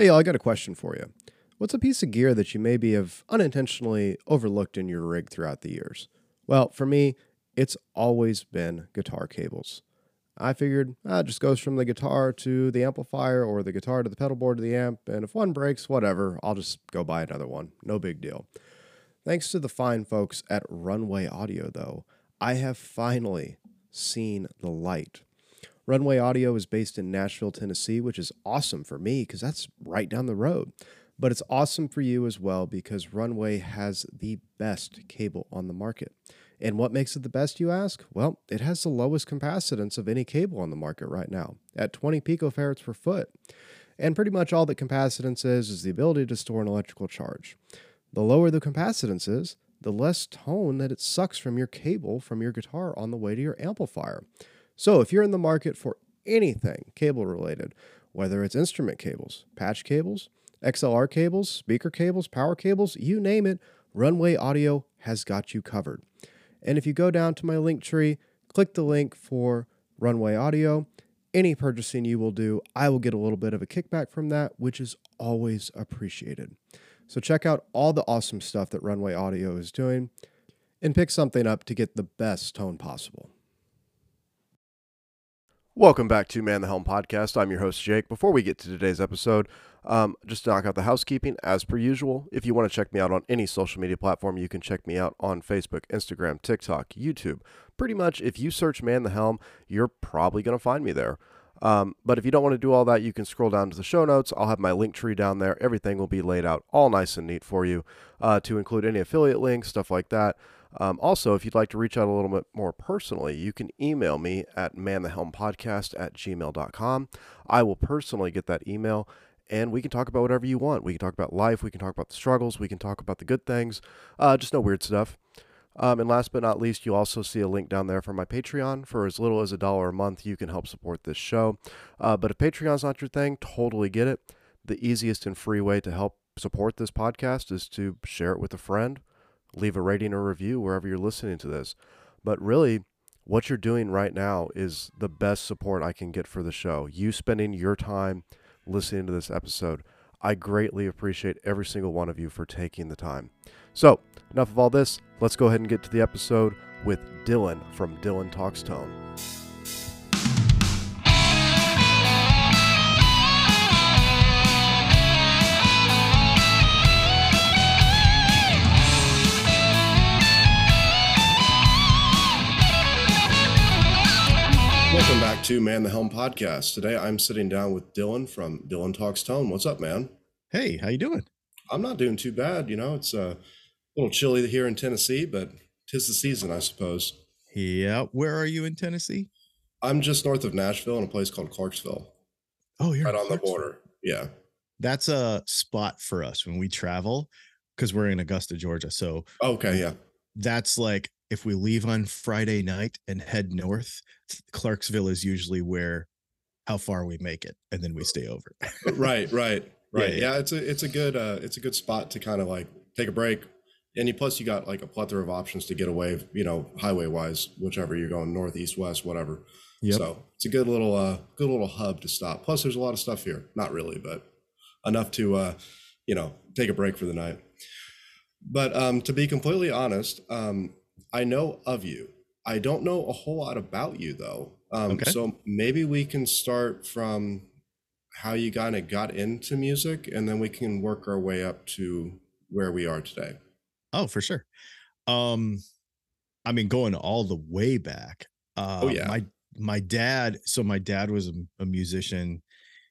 Hey, y'all, I got a question for you. What's a piece of gear that you maybe have unintentionally overlooked in your rig throughout the years? Well, for me, it's always been guitar cables. I figured it just goes from the guitar to the amplifier or the guitar to the pedal board to the amp, and if one breaks, whatever, I'll just go buy another one. No big deal. Thanks to the fine folks at Runway Audio, though, I have finally seen the light. Runway Audio is based in Nashville, Tennessee, which is awesome for me because that's right down the road. But it's awesome for you as well because Runway has the best cable on the market. And what makes it the best, you ask? Well, it has the lowest capacitance of any cable on the market right now at 20 picofarads per foot. And pretty much all that capacitance is the ability to store an electrical charge. The lower the capacitance is, the less tone that it sucks from your cable from your guitar on the way to your amplifier. So if you're in the market for anything cable related, whether it's instrument cables, patch cables, XLR cables, speaker cables, power cables, you name it, Runway Audio has got you covered. And if you go down to my link tree, click the link for Runway Audio, any purchasing you will do, I will get a little bit of a kickback from that, which is always appreciated. So check out all the awesome stuff that Runway Audio is doing and pick something up to get the best tone possible. Welcome back to Man the Helm Podcast. I'm your host, Jake. Before we get to today's episode, just to knock out the housekeeping, as per usual, if you want to check me out on any social media platform, you can check me out on Facebook, Instagram, TikTok, YouTube. Pretty much, if you search Man the Helm, you're probably going to find me there. But if you don't want to do all that, you can scroll down to the show notes. I'll have my link tree down there. Everything will be laid out all nice and neat for you to include any affiliate links, stuff like that. Also, if you'd like to reach out a little bit more personally, you can email me at manthehelmpodcast@gmail.com. I will personally get that email, and we can talk about whatever you want. We can talk about life. We can talk about the struggles. We can talk about the good things. Just no weird stuff. And last but not least, you'll also see a link down there for my Patreon. For as little as $1 a month, you can help support this show. But if Patreon's not your thing, totally get it. The easiest and free way to help support this podcast is to share it with a friend. Leave a rating or review wherever you're listening to this. But really, what you're doing right now is the best support I can get for the show. You spending your time listening to this episode. I greatly appreciate every single one of you for taking the time. So, enough of all this. Let's go ahead and get to the episode with Dylan from Dylan Talks Tone. Welcome back to Man the Helm Podcast. Today I'm sitting down with Dylan from Dylan Talks Tone. What's up, man? Hey, how you doing? I'm not doing too bad. You know, it's a little chilly here in Tennessee, but 'tis the season, I suppose. Yeah. Where are you in Tennessee? I'm just north of Nashville in a place called Clarksville. Oh, you're right on the border. Yeah. That's a spot for us when we travel because we're in Augusta, Georgia. So okay, yeah. That's like if we leave on Friday night and head north, Clarksville is usually where how far we make it, and then we stay over. Right. Yeah, it's a good spot to kind of like take a break, and plus you got like a plethora of options to get away, you know, highway wise, whichever you're going, north, east, west, whatever. Yep. So it's a good little hub to stop. Plus, there's a lot of stuff here. Not really, but enough to take a break for the night. But to be completely honest, I know of you. I don't know a whole lot about you, though. Okay. So maybe we can start from how you kind of got into music, and then we can work our way up to where we are today. Oh, for sure. I mean, going all the way back. My dad. So my dad was a musician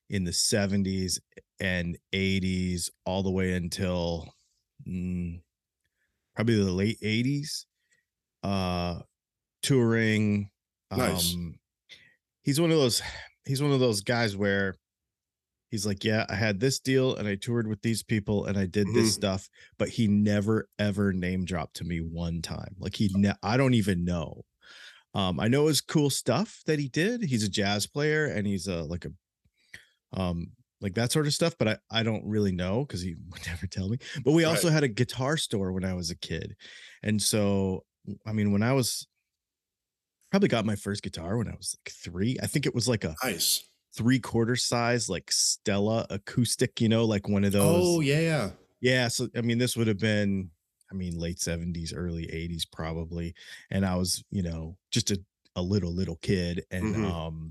in the 70s and 80s, all the way until probably the late 80s. Touring. Nice. He's one of those guys where he's like, yeah, I had this deal and I toured with these people and I did this stuff, but he never ever name dropped to me one time. Like I don't even know. I know his cool stuff that he did. He's a jazz player and he's like that sort of stuff, but I don't really know because he would never tell me. But we also had a guitar store when I was a kid, and so I mean, when I was probably got my first guitar when I was like 3, I think it was like a nice 3/4 size, like Stella acoustic, you know, like one of those. Oh, yeah. Yeah. So, I mean, this would have been, I mean, late 70s, early 80s, probably. And I was, you know, just a little kid. And, mm-hmm.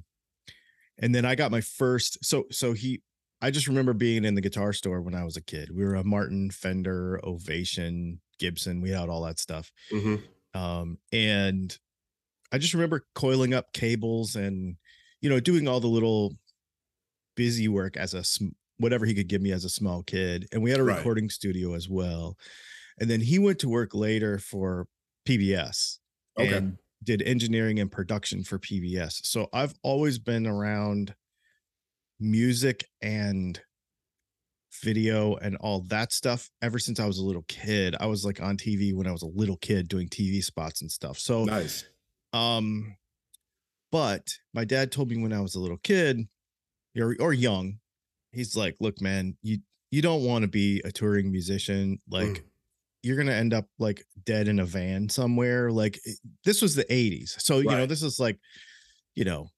And then I got my first, I just remember being in the guitar store when I was a kid. We were a Martin, Fender, Ovation, Gibson. We had all that stuff. Mm-hmm. And I just remember coiling up cables and, you know, doing all the little busy work as whatever he could give me as a small kid. And we had a recording studio as well. And then he went to work later for PBS and did engineering and production for PBS. So I've always been around music and video and all that stuff ever since I was a little kid. I was like on TV when I was a little kid doing TV spots and stuff. So nice. But my dad told me when I was a little kid or young, he's like, look, man, you don't want to be a touring musician. Like you're going to end up like dead in a van somewhere. Like this was the 80s. So, you know, this is like, you know,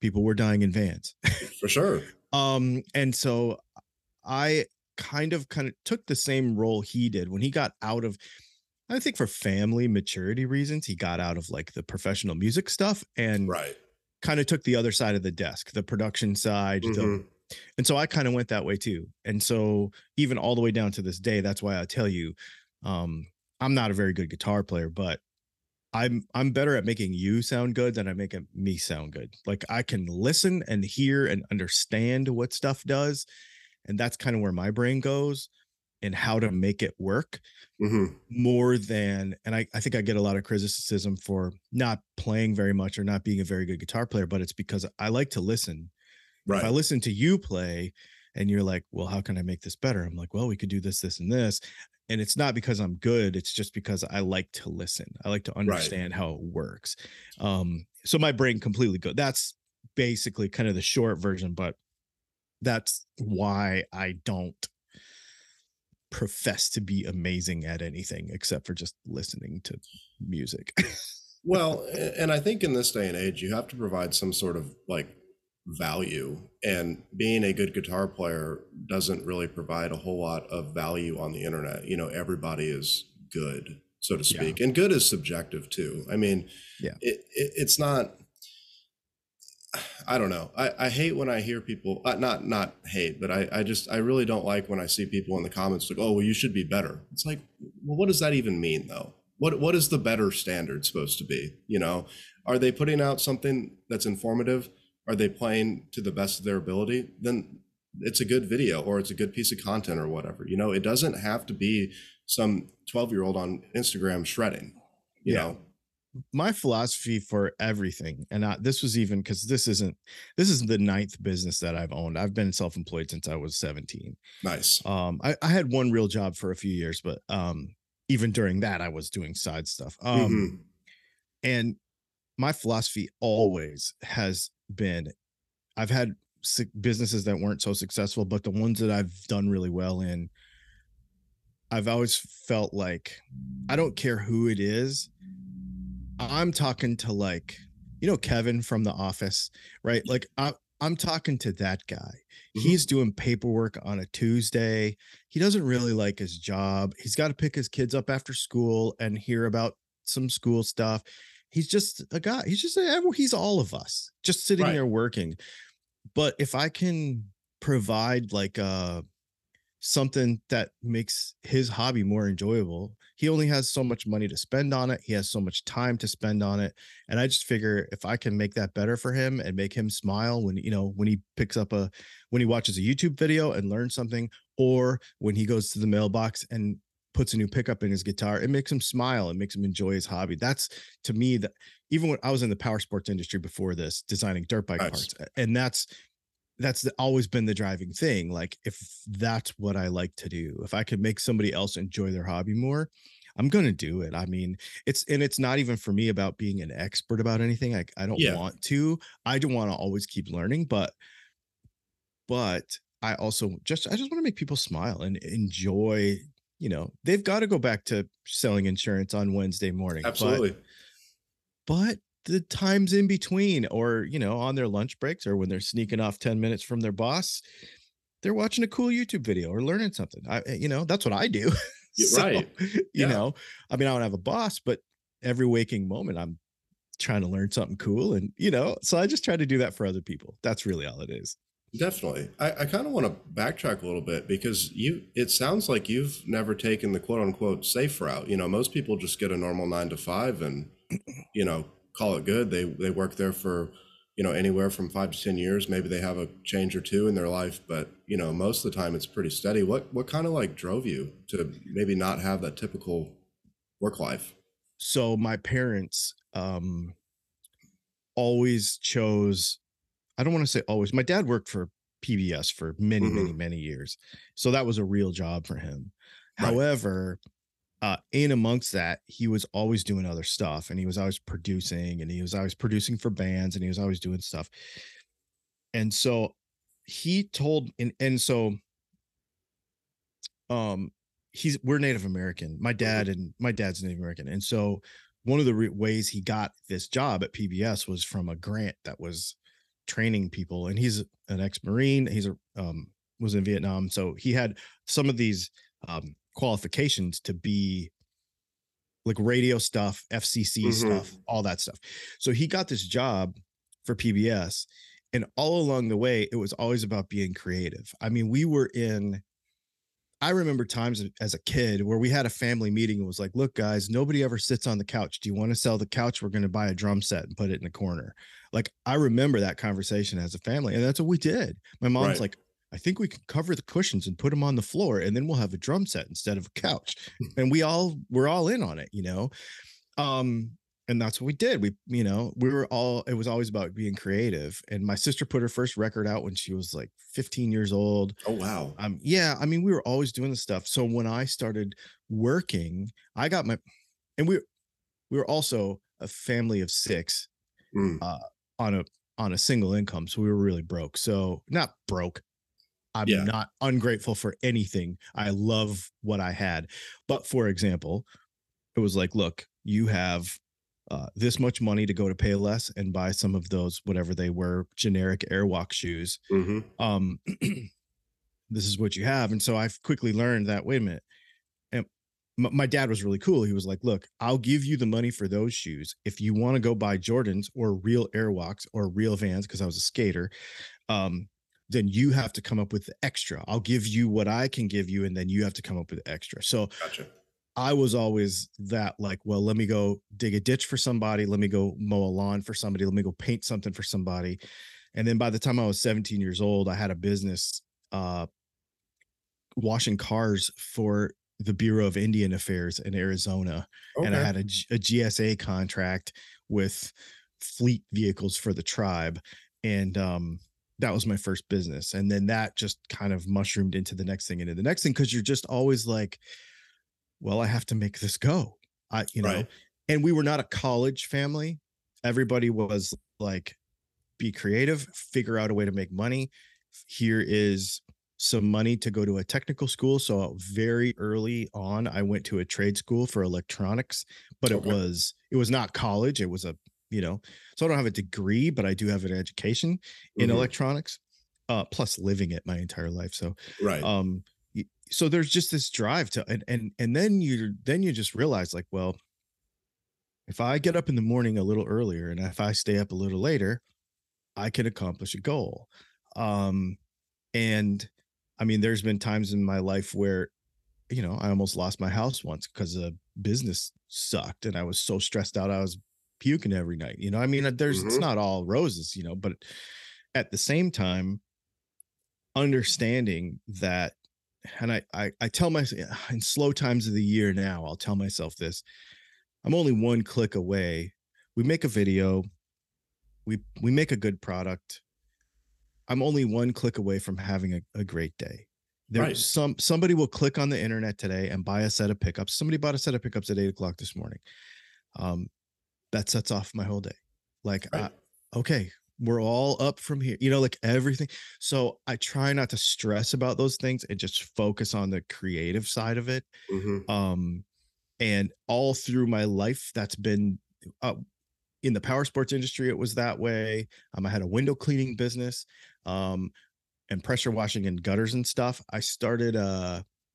people were dying in vans for sure. And so I kind of took the same role he did when he got out of, I think for family maturity reasons, he got out of like the professional music stuff and kind of took the other side of the desk, the production side. Mm-hmm. And so I kind of went that way too. And so even all the way down to this day, that's why I tell you, I'm not a very good guitar player, but I'm better at making you sound good than I make me sound good. Like I can listen and hear and understand what stuff does. And that's kind of where my brain goes and how to make it work more than, and I think I get a lot of criticism for not playing very much or not being a very good guitar player, but it's because I like to listen. Right. If I listen to you play and you're like, well, how can I make this better? I'm like, well, we could do this, this, and this. And it's not because I'm good. It's just because I like to listen. I like to understand how it works. So my brain completely goes. That's basically kind of the short version, but that's why I don't profess to be amazing at anything except for just listening to music. Well, and I think in this day and age, you have to provide some sort of like value, and being a good guitar player doesn't really provide a whole lot of value on the internet. You know, everybody is good, so to speak, and good is subjective too. I mean, it's not, I don't know. I hate when I hear people, not hate, but I really don't like when I see people in the comments like, oh, well, you should be better. It's like, well, what does that even mean though? What is the better standard supposed to be? You know, are they putting out something that's informative? Are they playing to the best of their ability? Then it's a good video or it's a good piece of content or whatever. You know, it doesn't have to be some 12-year-old on Instagram shredding, you know. My philosophy for everything, and this was even because this is the 9th business that I've owned. I've been self-employed since I was 17. Nice. I had one real job for a few years, but even during that, I was doing side stuff. And my philosophy always has been, I've had businesses that weren't so successful, but the ones that I've done really well in, I've always felt like I don't care who it is. I'm talking to, like, you know, Kevin from The Office, right? Like I'm talking to that guy. He's doing paperwork on a Tuesday. He doesn't really like his job. He's got to pick his kids up after school and hear about some school stuff. He's just a guy. He's all of us just sitting there working. But if I can provide like something that makes his hobby more enjoyable, he only has so much money to spend on it. He has so much time to spend on it. And I just figure if I can make that better for him and make him smile when he picks up when he watches a YouTube video and learns something, or when he goes to the mailbox and puts a new pickup in his guitar, it makes him smile. It makes him enjoy his hobby. That's, to me, that even when I was in the power sports industry before this, designing dirt bike parts. And that's always been the driving thing. Like, if that's what I like to do, if I could make somebody else enjoy their hobby more, I'm going to do it. I mean, it's not even for me about being an expert about anything. I don't want to. I do want to always keep learning, but I also I just want to make people smile and enjoy, you know. They've got to go back to selling insurance on Wednesday morning. Absolutely. But the times in between, or, you know, on their lunch breaks, or when they're sneaking off 10 minutes from their boss, they're watching a cool YouTube video or learning something. You know, that's what I do. So, right. Yeah. You know, I mean, I don't have a boss, but every waking moment I'm trying to learn something cool. And, you know, so I just try to do that for other people. That's really all it is. Definitely. I kind of want to backtrack a little bit, because it sounds like you've never taken the quote unquote safe route. You know, most people just get a normal 9 to 5 and, you know, call it good. They work there for, you know, anywhere from 5 to 10 years. Maybe they have a change or two in their life, but, you know, most of the time it's pretty steady. What kind of like drove you to maybe not have that typical work life? So my parents always chose, I don't want to say always, my dad worked for PBS for many, many, many years. So that was a real job for him. Right. However, in amongst that, he was always doing other stuff, and he was always producing, and he was always producing for bands, and he was always doing stuff. And so he told, and so we're Native American. My dad's Native American. And so one of the ways he got this job at PBS was from a grant that was training people. And he's an ex-Marine. He's was in Vietnam. So he had some of these qualifications to be like radio stuff, FCC stuff, all that stuff. So he got this job for PBS, and all along the way, it was always about being creative. I mean, I remember times as a kid where we had a family meeting and was like, look, guys, nobody ever sits on the couch. Do you want to sell the couch? We're going to buy a drum set and put it in the corner. Like, I remember that conversation as a family, and that's what we did. My mom's right. Like, I think we can cover the cushions and put them on the floor, and then we'll have a drum set instead of a couch. And we're all in on it, you know? And that's what we did. It was always about being creative. And my sister put her first record out when she was like 15 years old. Oh, wow. Yeah. I mean, we were always doing this stuff. So when I started working, I got and we were also a family of 6 on a single income. So we were really broke. So not broke. I'm not ungrateful for anything. I love what I had. But for example, it was like, look, you have this much money to go to pay less and buy some of those, whatever they were, generic Airwalk shoes. This is what you have. And so I've quickly learned that, wait a minute. And my dad was really cool. He was like, look, I'll give you the money for those shoes. If you want to go buy Jordans or real Airwalks or real Vans, because I was a skater, then you have to come up with the extra. I'll give you what I can give you, and then you have to come up with the extra. So gotcha. I was always that, like, well, let me go dig a ditch for somebody. Let me go mow a lawn for somebody. Let me go paint something for somebody. And then by the time I was 17 years old, I had a business washing cars for the Bureau of Indian Affairs in Arizona. Okay. And I had a GSA contract with fleet vehicles for the tribe. And, that was my first business. And then that just kind of mushroomed into the next thing. 'Cause you're just always like, well, I have to make this go, know, and we were not a college family. Everybody was like, be creative, figure out a way to make money. Here is some money to go to a technical school. So very early on, I went to a trade school for electronics, but it was not college. It was so I don't have a degree, but I do have an education in electronics, plus living it my entire life. So, so there's just this drive to, and then you just realize, like, well, if I get up in the morning a little earlier and if I stay up a little later, I can accomplish a goal. And I mean, there's been times in my life where, you know, I almost lost my house once because the business sucked and I was so stressed out. I was puking every night, you know, I mean, it's not all roses, you know, but at the same time, understanding that, and I tell myself in slow times of the year now, I'll tell myself this, I'm only one click away. We make a video, we make a good product. I'm only one click away from having a great day. There's somebody will click on the internet today and buy a set of pickups. Somebody bought a set of pickups at 8:00 this morning. That sets off my whole day. Like, okay, we're all up from here, you know, like everything. So I try not to stress about those things and just focus on the creative side of it. And all through my life, that's been in the power sports industry, it was that way. I had a window cleaning business, and pressure washing and gutters and stuff. I started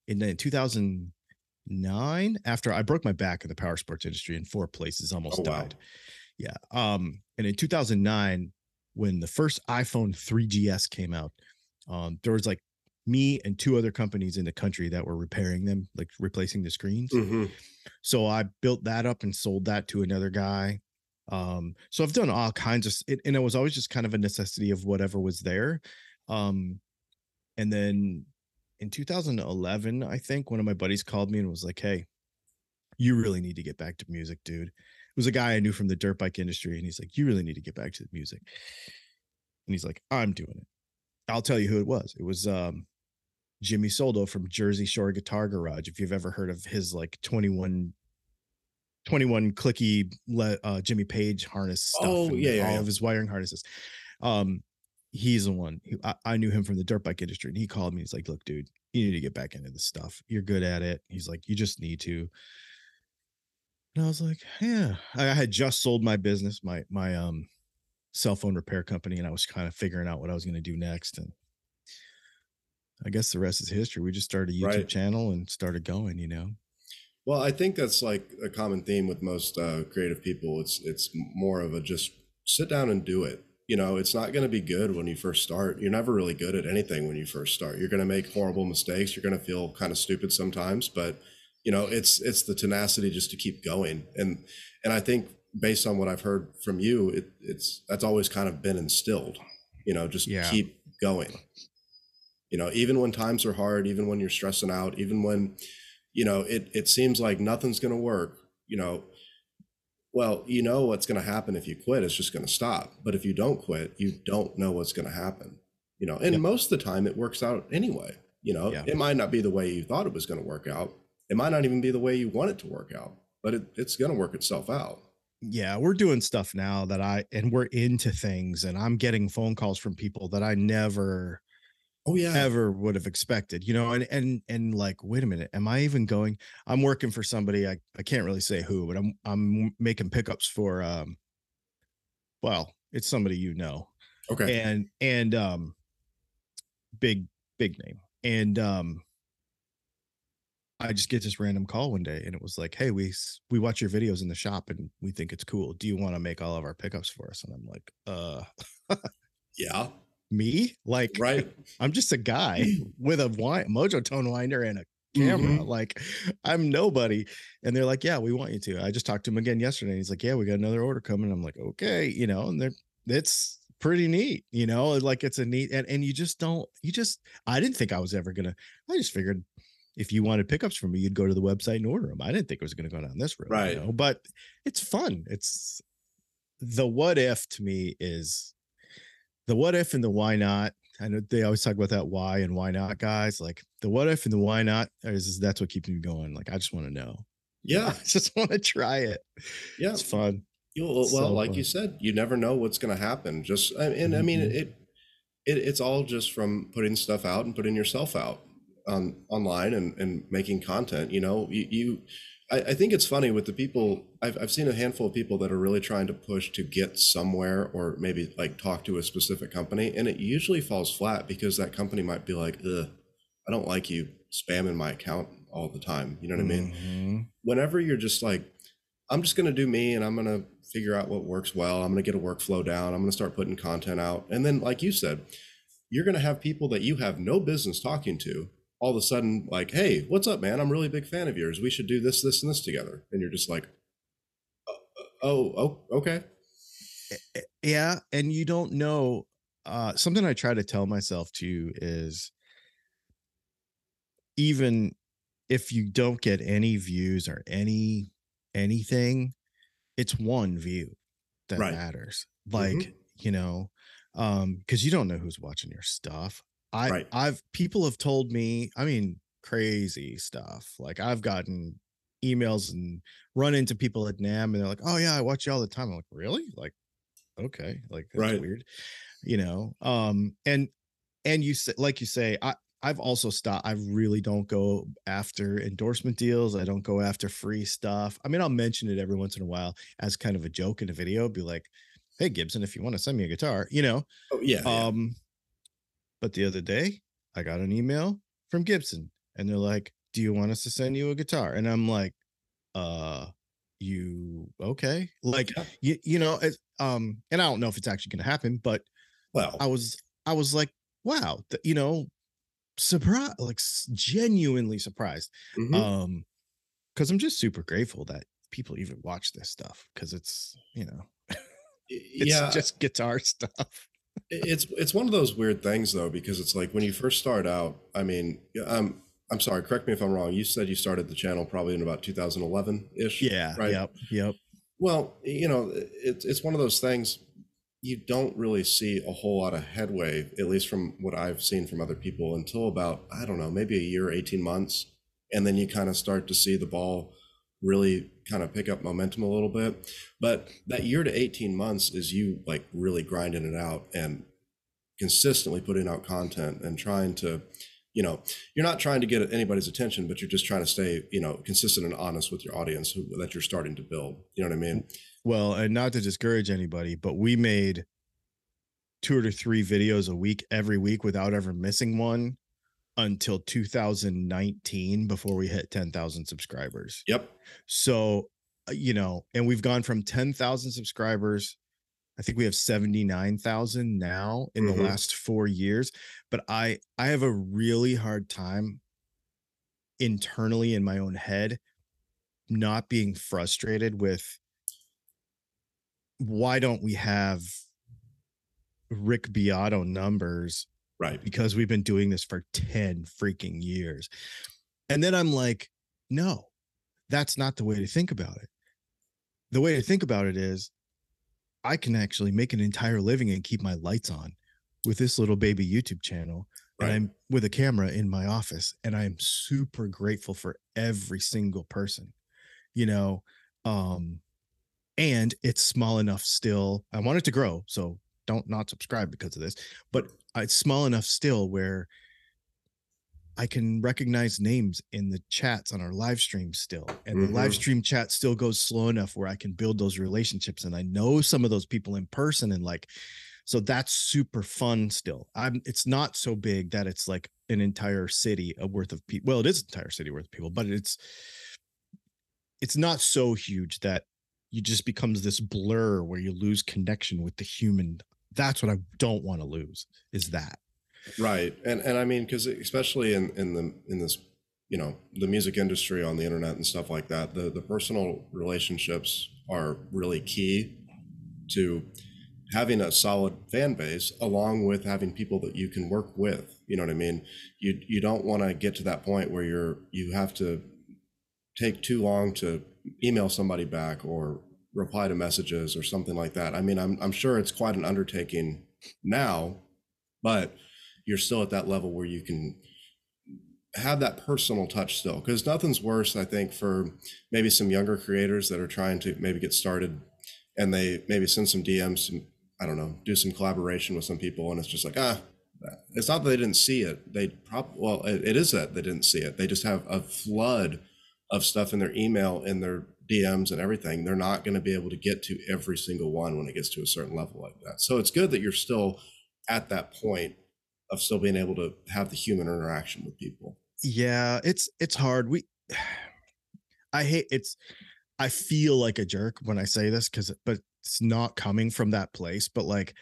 in 2009 after I broke my back in the power sports industry in four places, almost died. Yeah. And in 2009, when the first iPhone 3GS came out, there was like me and two other companies in the country that were repairing them, like replacing the screens. Mm-hmm. So I built that up and sold that to another guy. So I've done all kinds of it, and it was always just kind of a necessity of whatever was there. And then in 2011, I think one of my buddies called me and was like, "Hey, you really need to get back to music, dude." It was a guy I knew from the dirt bike industry, and he's like, "You really need to get back to the music." And he's like, "I'm doing it." I'll tell you who it was. It was Jimmy Soldo from Jersey Shore Guitar Garage. If you've ever heard of his like 21 clicky Jimmy Page harness stuff. All of his wiring harnesses. He's the one. I knew him from the dirt bike industry, and he called me. He's like, "Look, dude, you need to get back into this stuff. You're good at it." He's like, "You just need to." And I was like, "Yeah." I had just sold my business, my cell phone repair company, and I was kind of figuring out what I was going to do next. And I guess the rest is history. We just started a YouTube channel and started going, you know? Well, I think that's like a common theme with most creative people. It's more of a just sit down and do it. You know, it's not going to be good when you first start. You're never really good at anything when you first start. You're going to make horrible mistakes. You're going to feel kind of stupid sometimes, but you know, it's the tenacity just to keep going. And I think, based on what I've heard from you, that's always kind of been instilled, you know, just keep going, you know, even when times are hard, even when you're stressing out, even when, you know, it seems like nothing's going to work, you know, well, you know, what's going to happen if you quit, it's just going to stop. But if you don't quit, you don't know what's going to happen, you know, and most of the time it works out anyway, you know, it might not be the way you thought it was going to work out. It might not even be the way you want it to work out, but it's going to work itself out. Yeah, we're doing stuff now and we're into things, and I'm getting phone calls from people that I never ever would have expected, you know, and like, wait a minute, am I even going? I'm working for somebody, I can't really say who, but I'm making pickups for it's somebody, you know. Okay. And big name. And I just get this random call one day, and it was like, "Hey, we watch your videos in the shop and we think it's cool. Do you want to make all of our pickups for us?" And I'm like, yeah, me? Like, right. I'm just a guy with a mojo tone winder and a camera. Mm-hmm. Like, I'm nobody. And they're like, "Yeah, we want you to." I just talked to him again yesterday, and he's like, "Yeah, we got another order coming." I'm like, okay, you know, and it's pretty neat, you know, like it's a neat, and I didn't think I was ever going to, I just figured, if you wanted pickups from me, you'd go to the website and order them. I didn't think it was going to go down this road, right? You know? But it's fun. It's the what if to me is the what if and the why not. I know they always talk about that why and why not, guys. Like the what if and the why not is that's what keeps me going. Like I just want to know. Yeah, I just want to try it. Yeah, it's fun. Fun. You said, you never know what's going to happen. I mean, it's all just from putting stuff out and putting yourself out online and making content, you know, I think it's funny with the people I've seen a handful of people that are really trying to push to get somewhere or maybe like talk to a specific company. And it usually falls flat because that company might be like, "Ugh, I don't like you spamming my account all the time." You know what I mean? Whenever you're just like, I'm just going to do me and I'm going to figure out what works well. I'm going to get a workflow down. I'm going to start putting content out. And then like you said, you're going to have people that you have no business talking to all of a sudden, like, "Hey, what's up, man? I'm really a big fan of yours. We should do this, this, and this together." And you're just like, oh, okay. Yeah. And you don't know, something I try to tell myself too is even if you don't get any views or anything, it's one view that matters. Like, you know, cause you don't know who's watching your stuff. People have told me, I mean, crazy stuff. Like I've gotten emails and run into people at NAMM and they're like, "Oh yeah, I watch you all the time." I'm like, "Really?" Like, okay. Like that's weird, you know? And you say, like you say, I, I've also stopped. I really don't go after endorsement deals. I don't go after free stuff. I mean, I'll mention it every once in a while as kind of a joke in a video, be like, hey, Gibson, if you want to send me a guitar, you know. Oh, yeah. But the other day I got an email from Gibson and they're like, do you want us to send you a guitar? And I'm like, you okay? Like, you know, it, and I don't know if it's actually going to happen, but well, I was like, wow, you know, surprised, like genuinely surprised. Mm-hmm. Cause I'm just super grateful that people even watch this stuff. Cause it's, you know, it's just guitar stuff. It's one of those weird things though, because it's like when you first start out, I mean, I'm sorry, correct me if I'm wrong. You said you started the channel probably in about 2011 ish. Yeah. Right. Yep. Well, you know, it's one of those things. You don't really see a whole lot of headway, at least from what I've seen from other people, until about, I don't know, maybe a year, 18 months. And then you kind of start to see the ball really kind of pick up momentum a little bit. But that year to 18 months is you like really grinding it out and consistently putting out content and trying to, you know, you're not trying to get anybody's attention, but you're just trying to stay, you know, consistent and honest with your audience that you're starting to build. You know what I mean? Well, and not to discourage anybody, but we made 2 or 3 videos a week, every week without ever missing one until 2019 before we hit 10,000 subscribers. Yep. So, you know, and we've gone from 10,000 subscribers. I think we have 79,000 now in the last 4 years, but I have a really hard time internally in my own head not being frustrated with, why don't we have Rick Beato numbers? Right. Because we've been doing this for 10 freaking years. And then I'm like, no, that's not the way to think about it. The way to think about it is I can actually make an entire living and keep my lights on with this little baby YouTube channel. Right. And I'm with a camera in my office and I'm super grateful for every single person, you know, and it's small enough still. I want it to grow, so don't not subscribe because of this. But it's small enough still where I can recognize names in the chats on our live stream still. And the live stream chat still goes slow enough where I can build those relationships. And I know some of those people in person. And like, so that's super fun still. It's not so big that it's like an entire city worth of people. Well, it is an entire city worth of people, but it's not so huge that you just becomes this blur where you lose connection with the human. That's what I don't want to lose is that. Right. And I mean, cause especially in this, you know, the music industry on the internet and stuff like that, the personal relationships are really key to having a solid fan base along with having people that you can work with. You know what I mean? You don't want to get to that point where you have to take too long to email somebody back or reply to messages or something like that. I mean, I'm sure it's quite an undertaking now, but you're still at that level where you can have that personal touch still, because nothing's worse, I think, for maybe some younger creators that are trying to maybe get started and they maybe send some DMs, I don't know, do some collaboration with some people. And it's just like, it's not that they didn't see it. It is that they didn't see it. They just have a flood of stuff in their email and their DMs and everything. They're not going to be able to get to every single one when it gets to a certain level like that. So it's good that you're still at that point of still being able to have the human interaction with people. Yeah, it's hard. I feel like a jerk when I say this but it's not coming from that place, but like,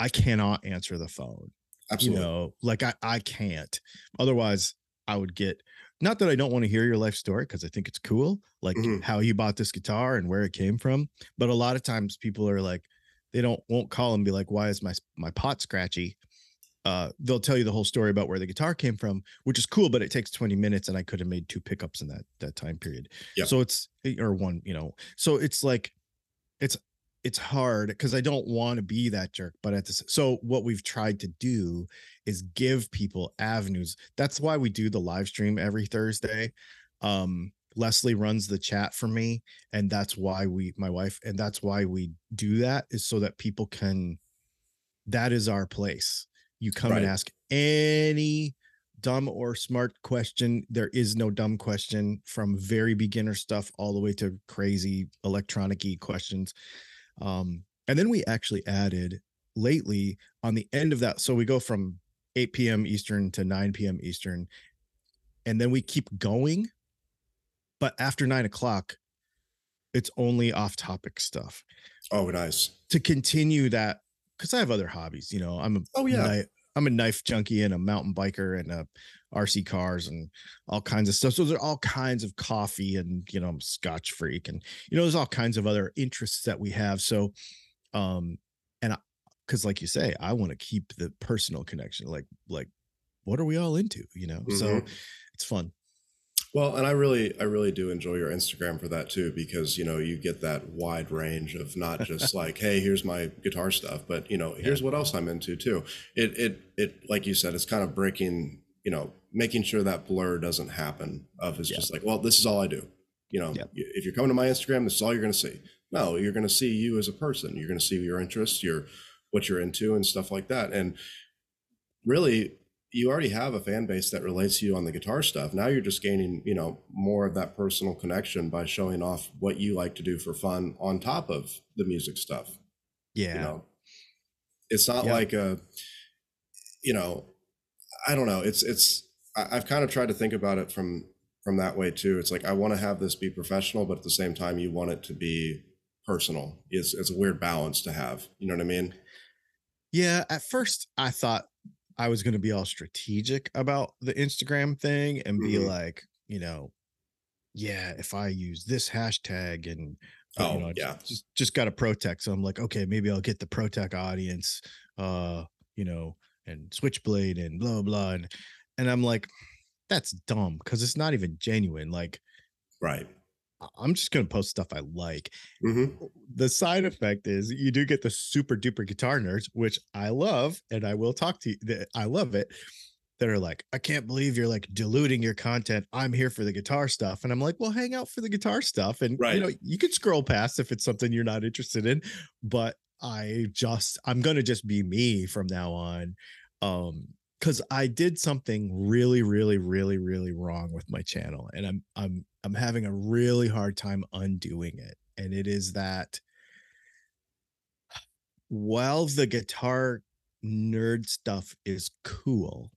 I cannot answer the phone. Absolutely. You know, like I can't, otherwise I would get, not that I don't want to hear your life story, because I think it's cool, like how you bought this guitar and where it came from. But a lot of times people are like, they won't call and be like, why is my pot scratchy? They'll tell you the whole story about where the guitar came from, which is cool, but it takes 20 minutes and I could have made 2 pickups in that time period. Yep. So it's, or one, you know, so it's like, it's hard because I don't want to be that jerk, but so what we've tried to do is give people avenues. That's why we do the live stream every Thursday. Leslie runs the chat for me, and that's why my wife, and that's why we do that, is so that people that is our place. You come and ask any dumb or smart question. There is no dumb question, from very beginner stuff all the way to crazy electronic-y questions. And then we actually added lately on the end of that. So we go from 8 p.m. Eastern to 9 p.m. Eastern, and then we keep going. But after 9 o'clock, it's only off-topic stuff. Oh, nice. To continue that, because I have other hobbies. You know, I'm a knife junkie and a mountain biker and RC cars and all kinds of stuff. So there are all kinds of coffee and, you know, I'm a Scotch freak and, you know, there's all kinds of other interests that we have. So, because like you say, I want to keep the personal connection. Like, what are we all into? You know, mm-hmm. So it's fun. Well, and I really do enjoy your Instagram for that too, because, you know, you get that wide range of not just like, hey, here's my guitar stuff, but, you know, here's what else I'm into too. It, like you said, it's kind of breaking, you know, making sure that blur doesn't happen of it's just like, well, this is all I do. You know, if you're coming to my Instagram, this is all you're going to see. No, you're going to see you as a person. You're going to see your interests, what you're into and stuff like that. And really, you already have a fan base that relates to you on the guitar stuff. Now you're just gaining, you know, more of that personal connection by showing off what you like to do for fun on top of the music stuff. Yeah. You know, it's not like a, you know, I don't know. I've kind of tried to think about it from that way too. It's like, I want to have this be professional, but at the same time you want it to be personal. It's a weird balance to have, you know what I mean? Yeah. At first I thought I was going to be all strategic about the Instagram thing and be like, you know, yeah, if I use this hashtag and just got a pro tech. So I'm like, okay, maybe I'll get the pro tech audience, you know, and Switchblade and blah, blah. And I'm like, that's dumb. Cause it's not even genuine. Like, right. I'm just going to post stuff I like. Mm-hmm. The side effect is you do get the super duper guitar nerds, which I love. And I will talk to you. I love it. They're like, I can't believe you're like diluting your content. I'm here for the guitar stuff. And I'm like, well, hang out for the guitar stuff. And you know, you could scroll past if it's something you're not interested in, but I'm going to just be me from now on. Cause I did something really, really, really, really wrong with my channel. And I'm having a really hard time undoing it. And it is that while the guitar nerd stuff is cool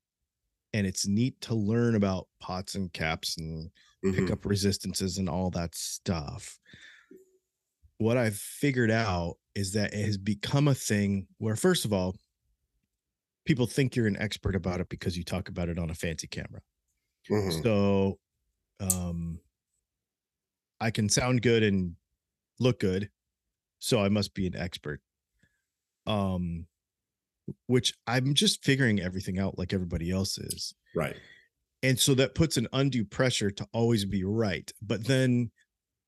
and it's neat to learn about pots and caps and pickup resistances and all that stuff, what I've figured out is that it has become a thing where, first of all, people think you're an expert about it because you talk about it on a fancy camera. Mm-hmm. So, I can sound good and look good, so I must be an expert, which I'm just figuring everything out like everybody else is. Right. And so that puts an undue pressure to always be right. But then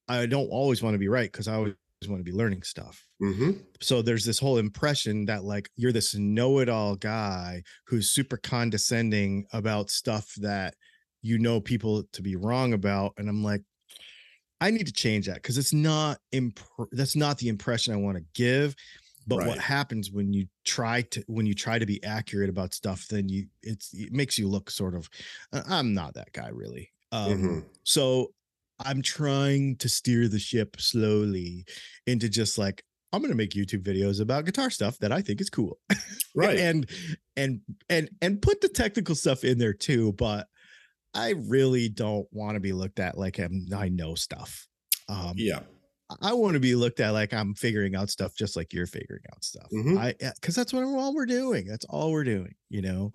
I don't always want to be right because I always want to be learning stuff. Mm-hmm. So there's this whole impression that like you're this know-it-all guy who's super condescending about stuff that you know people to be wrong about. And I'm like, I need to change that because it's not that's not the impression I want to give. But what happens when you try to be accurate about stuff, then it makes you look sort of, I'm not that guy really. So I'm trying to steer the ship slowly into just like, I'm going to make YouTube videos about guitar stuff that I think is cool. Right. and put the technical stuff in there too, but I really don't want to be looked at like I know stuff. I want to be looked at like I'm figuring out stuff just like you're figuring out stuff. Mm-hmm. Because that's all we're doing. That's all we're doing, you know?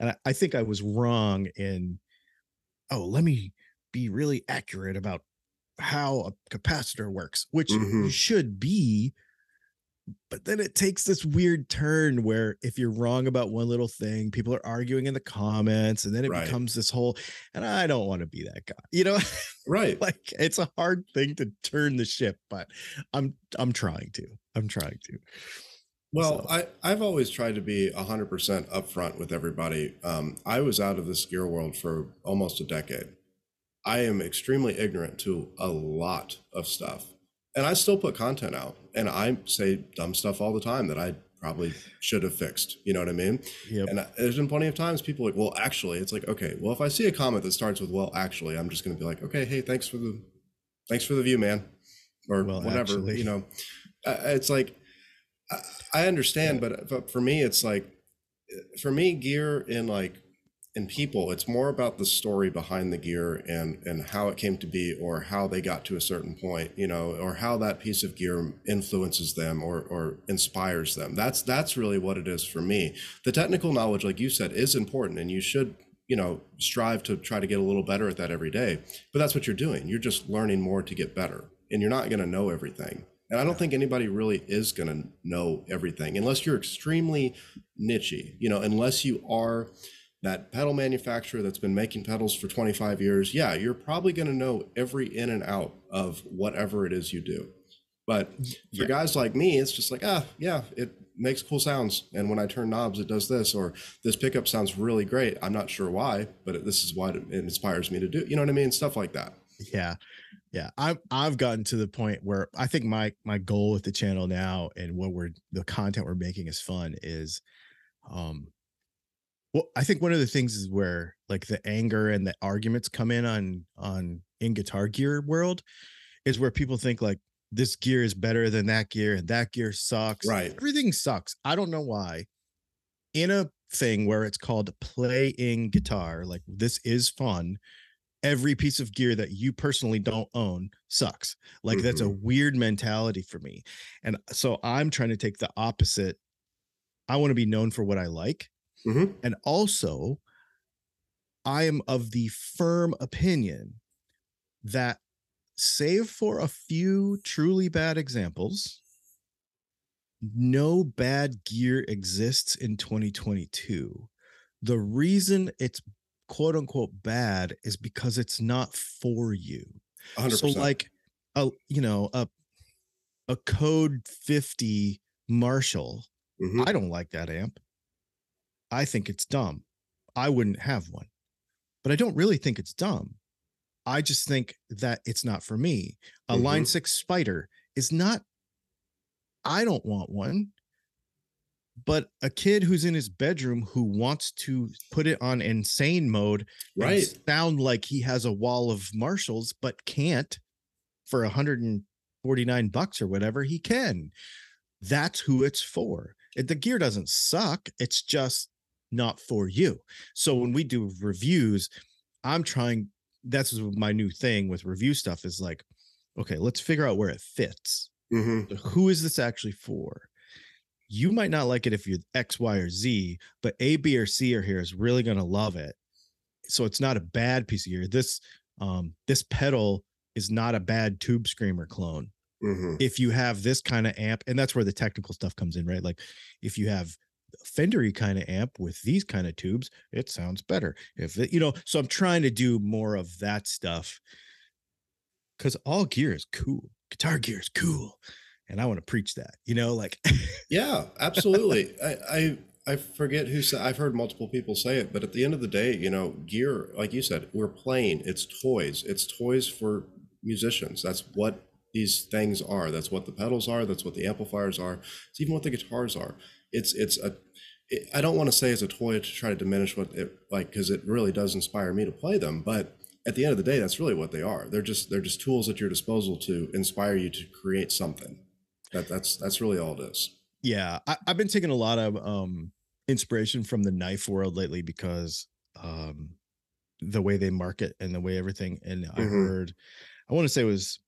And I think I was wrong in, let me be really accurate about how a capacitor works, which should be, but then it takes this weird turn where if you're wrong about one little thing, people are arguing in the comments, and then it becomes this whole, and I don't want to be that guy, you know? Right. Like it's a hard thing to turn the ship, but I'm trying to. Well, so. I've always tried to be 100% upfront with everybody. I was out of this gear world for almost a decade. I am extremely ignorant to a lot of stuff. And I still put content out, and I say dumb stuff all the time that I probably should have fixed. You know what I mean? Yep. And there's been plenty of times people are like, well, actually, it's like, okay, well, if I see a comment that starts with, well, actually, I'm just going to be like, okay, hey, thanks for the view, man. Or well, whatever, actually. You know, it's like, I understand, but for me, it's like, for me, gear and like, in people, it's more about the story behind the gear and how it came to be, or how they got to a certain point, you know, or how that piece of gear influences them or inspires them. That's really what it is for me. The technical knowledge, like you said, is important, and you should, you know, strive to try to get a little better at that every day. But that's what you're doing. You're just learning more to get better, and you're not going to know everything. And I don't think anybody really is going to know everything unless you're extremely nichey, you know, unless you are that pedal manufacturer that's been making pedals for 25 years. Yeah, you're probably going to know every in and out of whatever it is you do. But for guys like me, it's just like, yeah, it makes cool sounds. And when I turn knobs, it does this, or this pickup sounds really great. I'm not sure why, but this is what it inspires me to do. You know what I mean? Stuff like that. Yeah. Yeah. I've gotten to the point where I think my goal with the channel now, and what the content we're making is fun, is, well, I think one of the things is where like the anger and the arguments come in in guitar gear world, is where people think like this gear is better than that gear and that gear sucks. Right. Everything sucks. I don't know why. In a thing where it's called playing guitar, like this is fun, every piece of gear that you personally don't own sucks. Like that's a weird mentality for me. And so I'm trying to take the opposite. I want to be known for what I like. Mm-hmm. And also, I am of the firm opinion that, save for a few truly bad examples, no bad gear exists in 2022. The reason it's quote unquote bad is because it's not for you. 100%. So like, a Code 50 Marshall, I don't like that amp. I think it's dumb. I wouldn't have one, but I don't really think it's dumb. I just think that it's not for me. A Line 6 Spider is not, I don't want one, but a kid who's in his bedroom who wants to put it on insane mode, right, and sound like he has a wall of Marshalls, but can't for $149 or whatever, he can. That's who it's for. The gear doesn't suck. It's just not for you. So when we do reviews, I'm trying, that's my new thing with review stuff, is like, okay, let's figure out where it fits. Mm-hmm. Who is this actually for? You might not like it if you're X, Y, or Z, but A, B, or C are here is really going to love it. So it's not a bad piece of gear. This pedal is not a bad Tube Screamer clone. Mm-hmm. If you have this kind of amp, and that's where the technical stuff comes in, right? Like if you have Fender-y kind of amp with these kind of tubes, it sounds better. So I'm trying to do more of that stuff, because all gear is cool. Guitar gear is cool. And I want to preach that, you know, like, yeah, absolutely. I forget who said, I've heard multiple people say it, but at the end of the day, you know, gear, like you said, we're playing, it's toys for musicians. That's what these things are. That's what the pedals are. That's what the amplifiers are. It's even what the guitars are. I don't want to say it's a toy to try to diminish what it, like, because it really does inspire me to play them. But at the end of the day, that's really what they are. They're just tools at your disposal to inspire you to create something. That's really all it is. Yeah, I've been taking a lot of inspiration from the knife world lately, because the way they market and the way everything. And I heard, I want to say it was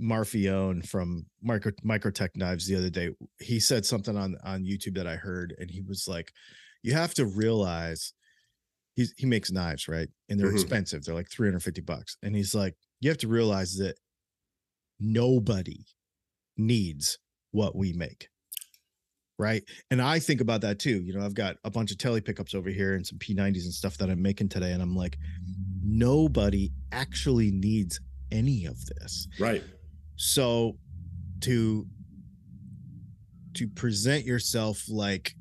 Marfione from Microtech Knives the other day. He said something on YouTube that I heard, and he was like, you have to realize, he makes knives, right? And they're expensive. They're like $350. And he's like, you have to realize that nobody needs what we make. Right. And I think about that too. You know, I've got a bunch of Tele pickups over here and some P90s and stuff that I'm making today. And I'm like, nobody actually needs any of this, right? So to present yourself like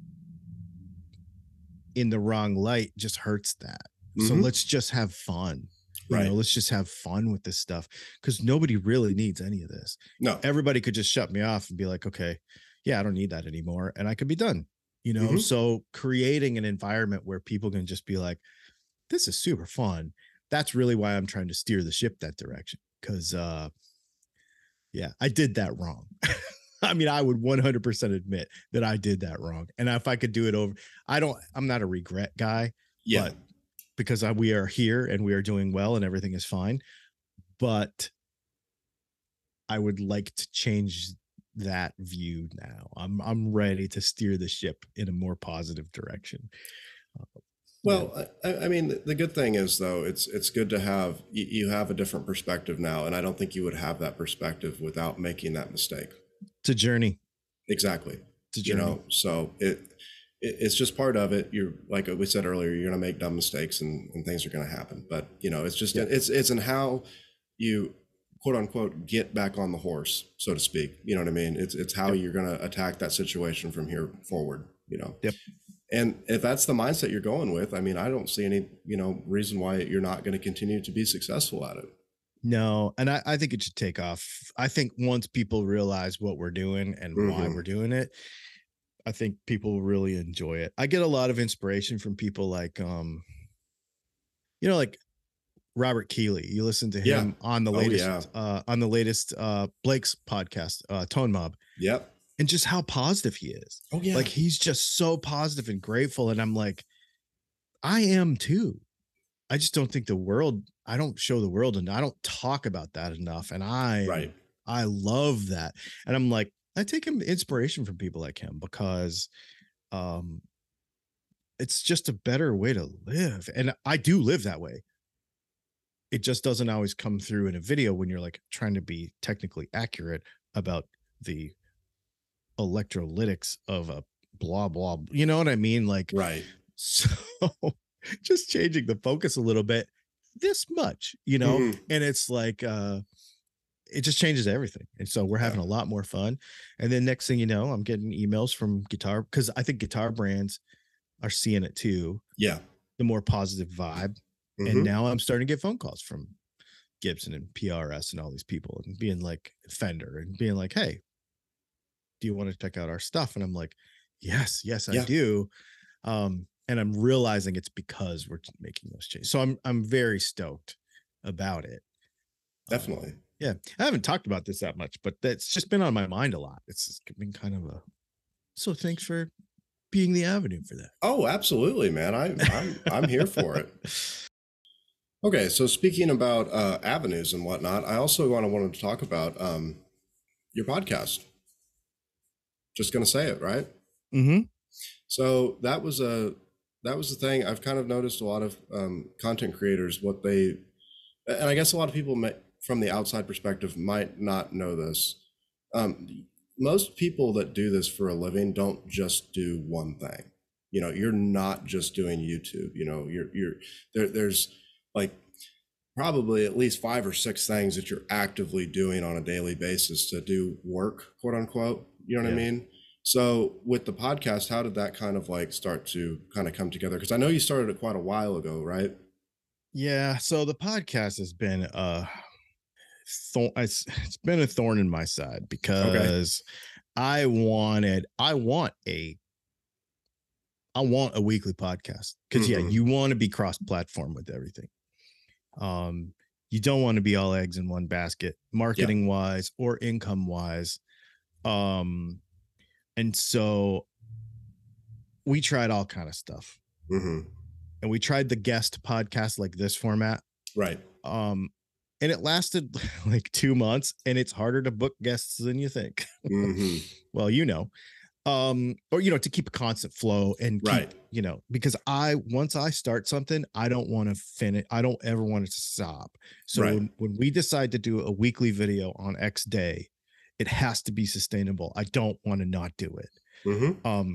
in the wrong light just hurts that. So let's just have fun, right? You know, let's just have fun with this stuff, because nobody really needs any of this. No, everybody could just shut me off and be like, okay, yeah, I don't need that anymore, and I could be done, you know? Mm-hmm. So creating an environment where people can just be like, this is super fun. That's really why I'm trying to steer the ship that direction. Cause yeah, I did that wrong. I mean, I would 100% admit that I did that wrong. And if I could do it over, I'm not a regret guy, yeah, but because we are here and we are doing well and everything is fine, but I would like to change that view now. I'm ready to steer the ship in a more positive direction. Well, yeah. I mean, the good thing is, though, it's good to have, you have a different perspective now. And I don't think you would have that perspective without making that mistake. It's a journey. Exactly. It's a journey. You know, so it's just part of it. You're, like we said earlier, you're going to make dumb mistakes and things are going to happen. But, you know, it's just, yeah, it's in how you, quote unquote, get back on the horse, so to speak. You know what I mean? It's how, yep, you're going to attack that situation from here forward, you know? Yep. And if that's the mindset you're going with, I mean, I don't see any, you know, reason why you're not going to continue to be successful at it. No. And I think it should take off. I think once people realize what we're doing and mm-hmm. why we're doing it, I think people really enjoy it. I get a lot of inspiration from people like, you know, like Robert Keeley. You listen to him yeah. on the latest, Blake's podcast, Tone Mob. Yep. And just how positive he is. Oh yeah. Like, he's just so positive and grateful. And I'm like, I am too. I just don't think I don't show the world, and I don't talk about that enough. And I love that. And I'm like, I take inspiration from people like him because it's just a better way to live. And I do live that way. It just doesn't always come through in a video when you're like trying to be technically accurate about the electrolytics of a blah, blah, you know what I mean? Like, right. So just changing the focus a little bit, this much, you know, mm-hmm. and it's like, it just changes everything. And so we're having yeah. a lot more fun. And then next thing you know, I'm getting emails from guitar, because I think guitar brands are seeing it too. Yeah. The more positive vibe. Mm-hmm. And now I'm starting to get phone calls from Gibson and PRS and all these people, and being like, Fender, and being like, hey, do you want to check out our stuff? And I'm like, yes, yeah. I do. And I'm realizing it's because we're making those changes. So I'm very stoked about it. Definitely. Yeah. I haven't talked about this that much, but that's just been on my mind a lot. It's been kind of so thanks for being the avenue for that. Oh, absolutely, man. I'm here for it. Okay. So speaking about avenues and whatnot, I also wanted to talk about your podcast. Just going to say it, right? Mm-hmm. So that was the thing. I've kind of noticed a lot of content creators, and I guess a lot of people from the outside perspective might not know this. Most people that do this for a living don't just do one thing. You know, you're not just doing YouTube. You know, there's like probably at least 5 or 6 things that you're actively doing on a daily basis to do work, quote unquote. You know what yeah. I mean? So with the podcast, how did that kind of like start to kind of come together? Because I know you started it quite a while ago, right? Yeah. So the podcast has been a thorn in my side, because okay. I want a weekly podcast, because mm-hmm. yeah, you want to be cross-platform with everything. You don't want to be all eggs in one basket, marketing yeah. wise or income wise. And so we tried all kind of stuff mm-hmm. and we tried the guest podcast, like this format. Right. And it lasted like 2 months, and it's harder to book guests than you think. Mm-hmm. Well, you know, or, you know, to keep a constant flow and, right. keep, you know, because once I start something, I don't want to finish. I don't ever want it to stop. So right. when we decide to do a weekly video on X day, it has to be sustainable. I don't want to not do it. Mm-hmm.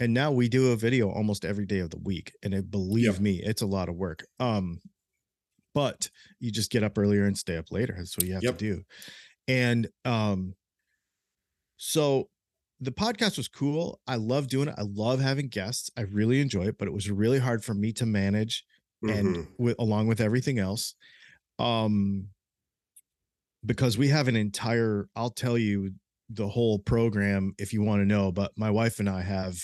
And now we do a video almost every day of the week. And believe yeah. me, it's a lot of work. But you just get up earlier and stay up later. That's what you have yep. to do. And so the podcast was cool. I love doing it. I love having guests. I really enjoy it, but it was really hard for me to manage mm-hmm. and along with everything else. Because we have I'll tell you the whole program if you want to know, but my wife and I have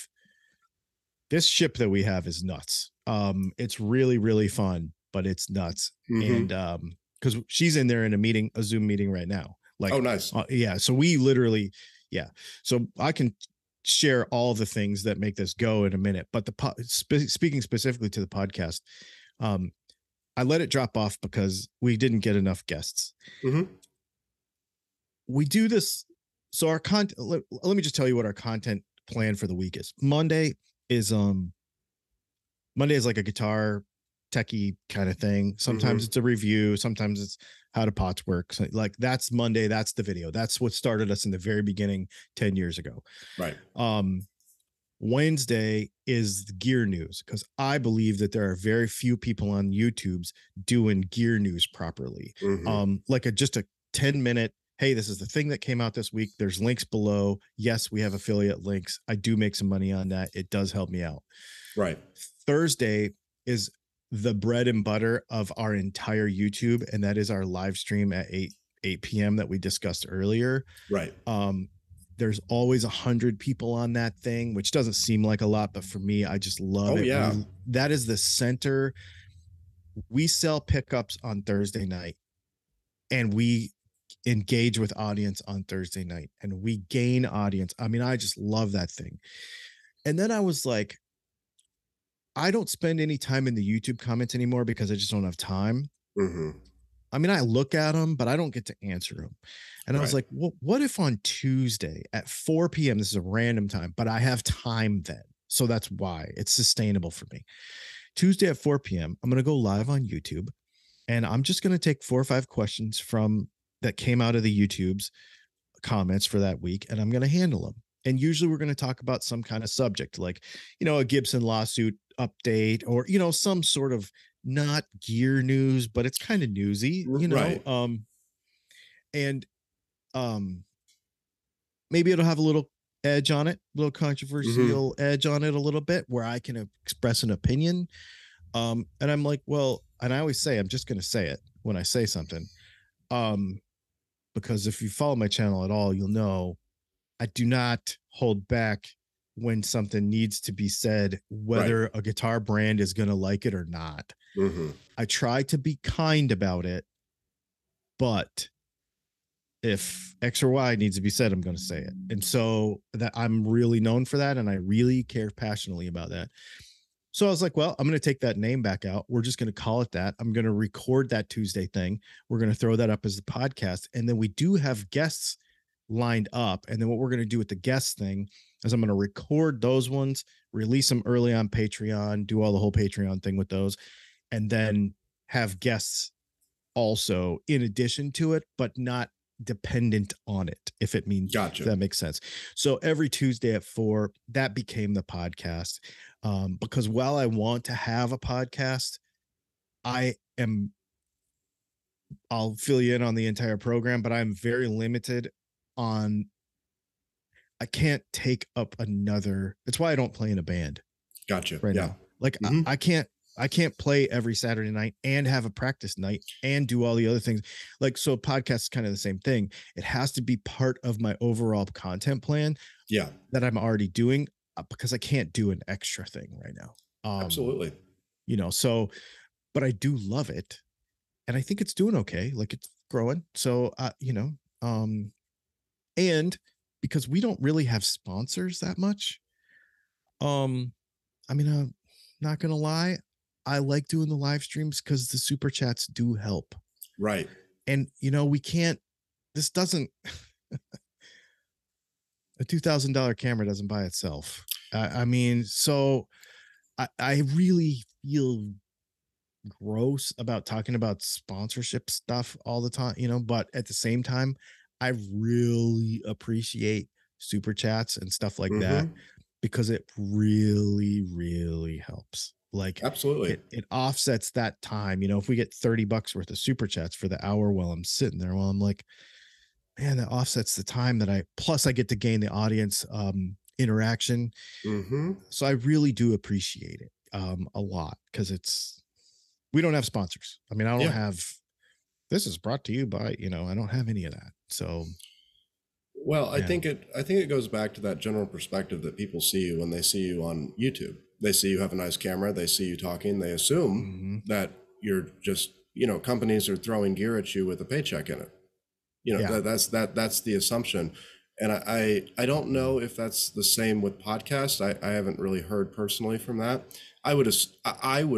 this ship that we have is nuts. It's really, really fun, but it's nuts. Mm-hmm. And because she's in there in a meeting, a Zoom meeting right now. Like, oh, nice. Yeah. So we literally, yeah. So I can share all the things that make this go in a minute, but the speaking specifically to the podcast, I let it drop off because we didn't get enough guests. Mm-hmm. We do this. So our content, let me just tell you what our content plan for the week is. Monday is like a guitar techie kind of thing. Sometimes mm-hmm. it's a review. Sometimes it's how do pots work. So like that's Monday. That's the video. That's what started us in the very beginning 10 years ago. Right. Wednesday is the gear news, because I believe that there are very few people on YouTube's doing gear news properly. Mm-hmm. Like just a 10 minute, hey, this is the thing that came out this week. There's links below. Yes, we have affiliate links. I do make some money on that. It does help me out. Right. Thursday is the bread and butter of our entire YouTube, and that is our live stream at 8 p.m. that we discussed earlier. Right. There's always 100 people on that thing, which doesn't seem like a lot, but for me, I just love it. Yeah. That is the center. We sell pickups on Thursday night, and we engage with audience on Thursday night, and we gain audience. I mean, I just love that thing. And then I was like, I don't spend any time in the YouTube comments anymore because I just don't have time. Mm-hmm. I mean, I look at them, but I don't get to answer them. And right. I was like, well, what if on Tuesday at 4 p.m., this is a random time, but I have time then. So that's why it's sustainable for me. Tuesday at 4 p.m., I'm going to go live on YouTube, and I'm just going to take 4 or 5 questions from that came out of the YouTube's comments for that week, and I'm going to handle them. And usually we're going to talk about some kind of subject, like, you know, a Gibson lawsuit update, or, you know, some sort of not gear news, but it's kind of newsy, you know, right. Maybe it'll have a little edge on it, a little controversial mm-hmm. edge on it a little bit where I can express an opinion. And I'm like, well, and I always say, I'm just going to say it when I say something, because if you follow my channel at all, you'll know I do not hold back when something needs to be said, whether right. a guitar brand is going to like it or not. Mm-hmm. I try to be kind about it, but if X or Y needs to be said, I'm going to say it. And so that I'm really known for that, and I really care passionately about that. So I was like, well, I'm going to take that name back out. We're just going to call it that. I'm going to record that Tuesday thing. We're going to throw that up as the podcast. And then we do have guests lined up. And then what we're going to do with the guest thing is I'm going to record those ones, release them early on Patreon, do all the whole Patreon thing with those, and then have guests also in addition to it, but not dependent on it, if it means gotcha. If that makes sense. So every Tuesday at 4, that became the podcast. Because while I want to have a podcast, I'll fill you in on the entire program, but I'm very limited on, I can't take up another. That's why I don't play in a band. Gotcha. Right yeah. now. Like mm-hmm. I can't play every Saturday night and have a practice night and do all the other things. Like, so podcast is kind of the same thing. It has to be part of my overall content plan. Yeah. That I'm already doing, because I can't do an extra thing right now. Absolutely. You know, so, but I do love it, and I think it's doing okay. Like, it's growing. So, you know, and because we don't really have sponsors that much. I mean, I'm not going to lie. I like doing the live streams because the super chats do help. Right. And, you know, we can't, this doesn't, a $2,000 camera doesn't buy itself. I mean, so I really feel gross about talking about sponsorship stuff all the time, you know, but at the same time, I really appreciate super chats and stuff like mm-hmm. that, because it really, really helps. Like, absolutely. It offsets that time. You know, if we get $30 worth of super chats for the hour while I'm sitting there, while I'm like, man, that offsets the time that plus I get to gain the audience interaction. Mm-hmm. So I really do appreciate it a lot, because we don't have sponsors. I mean, I don't have, this is brought to you by, you know, I don't have any of that. So Well, I think it goes back to that general perspective that people see you when they see you on YouTube. They see you have a nice camera, they see you talking, they assume mm-hmm. that you're just, you know, companies are throwing gear at you with a paycheck in it. You know, that's the assumption. And I don't know if that's the same with podcasts. I haven't really heard personally from that. I would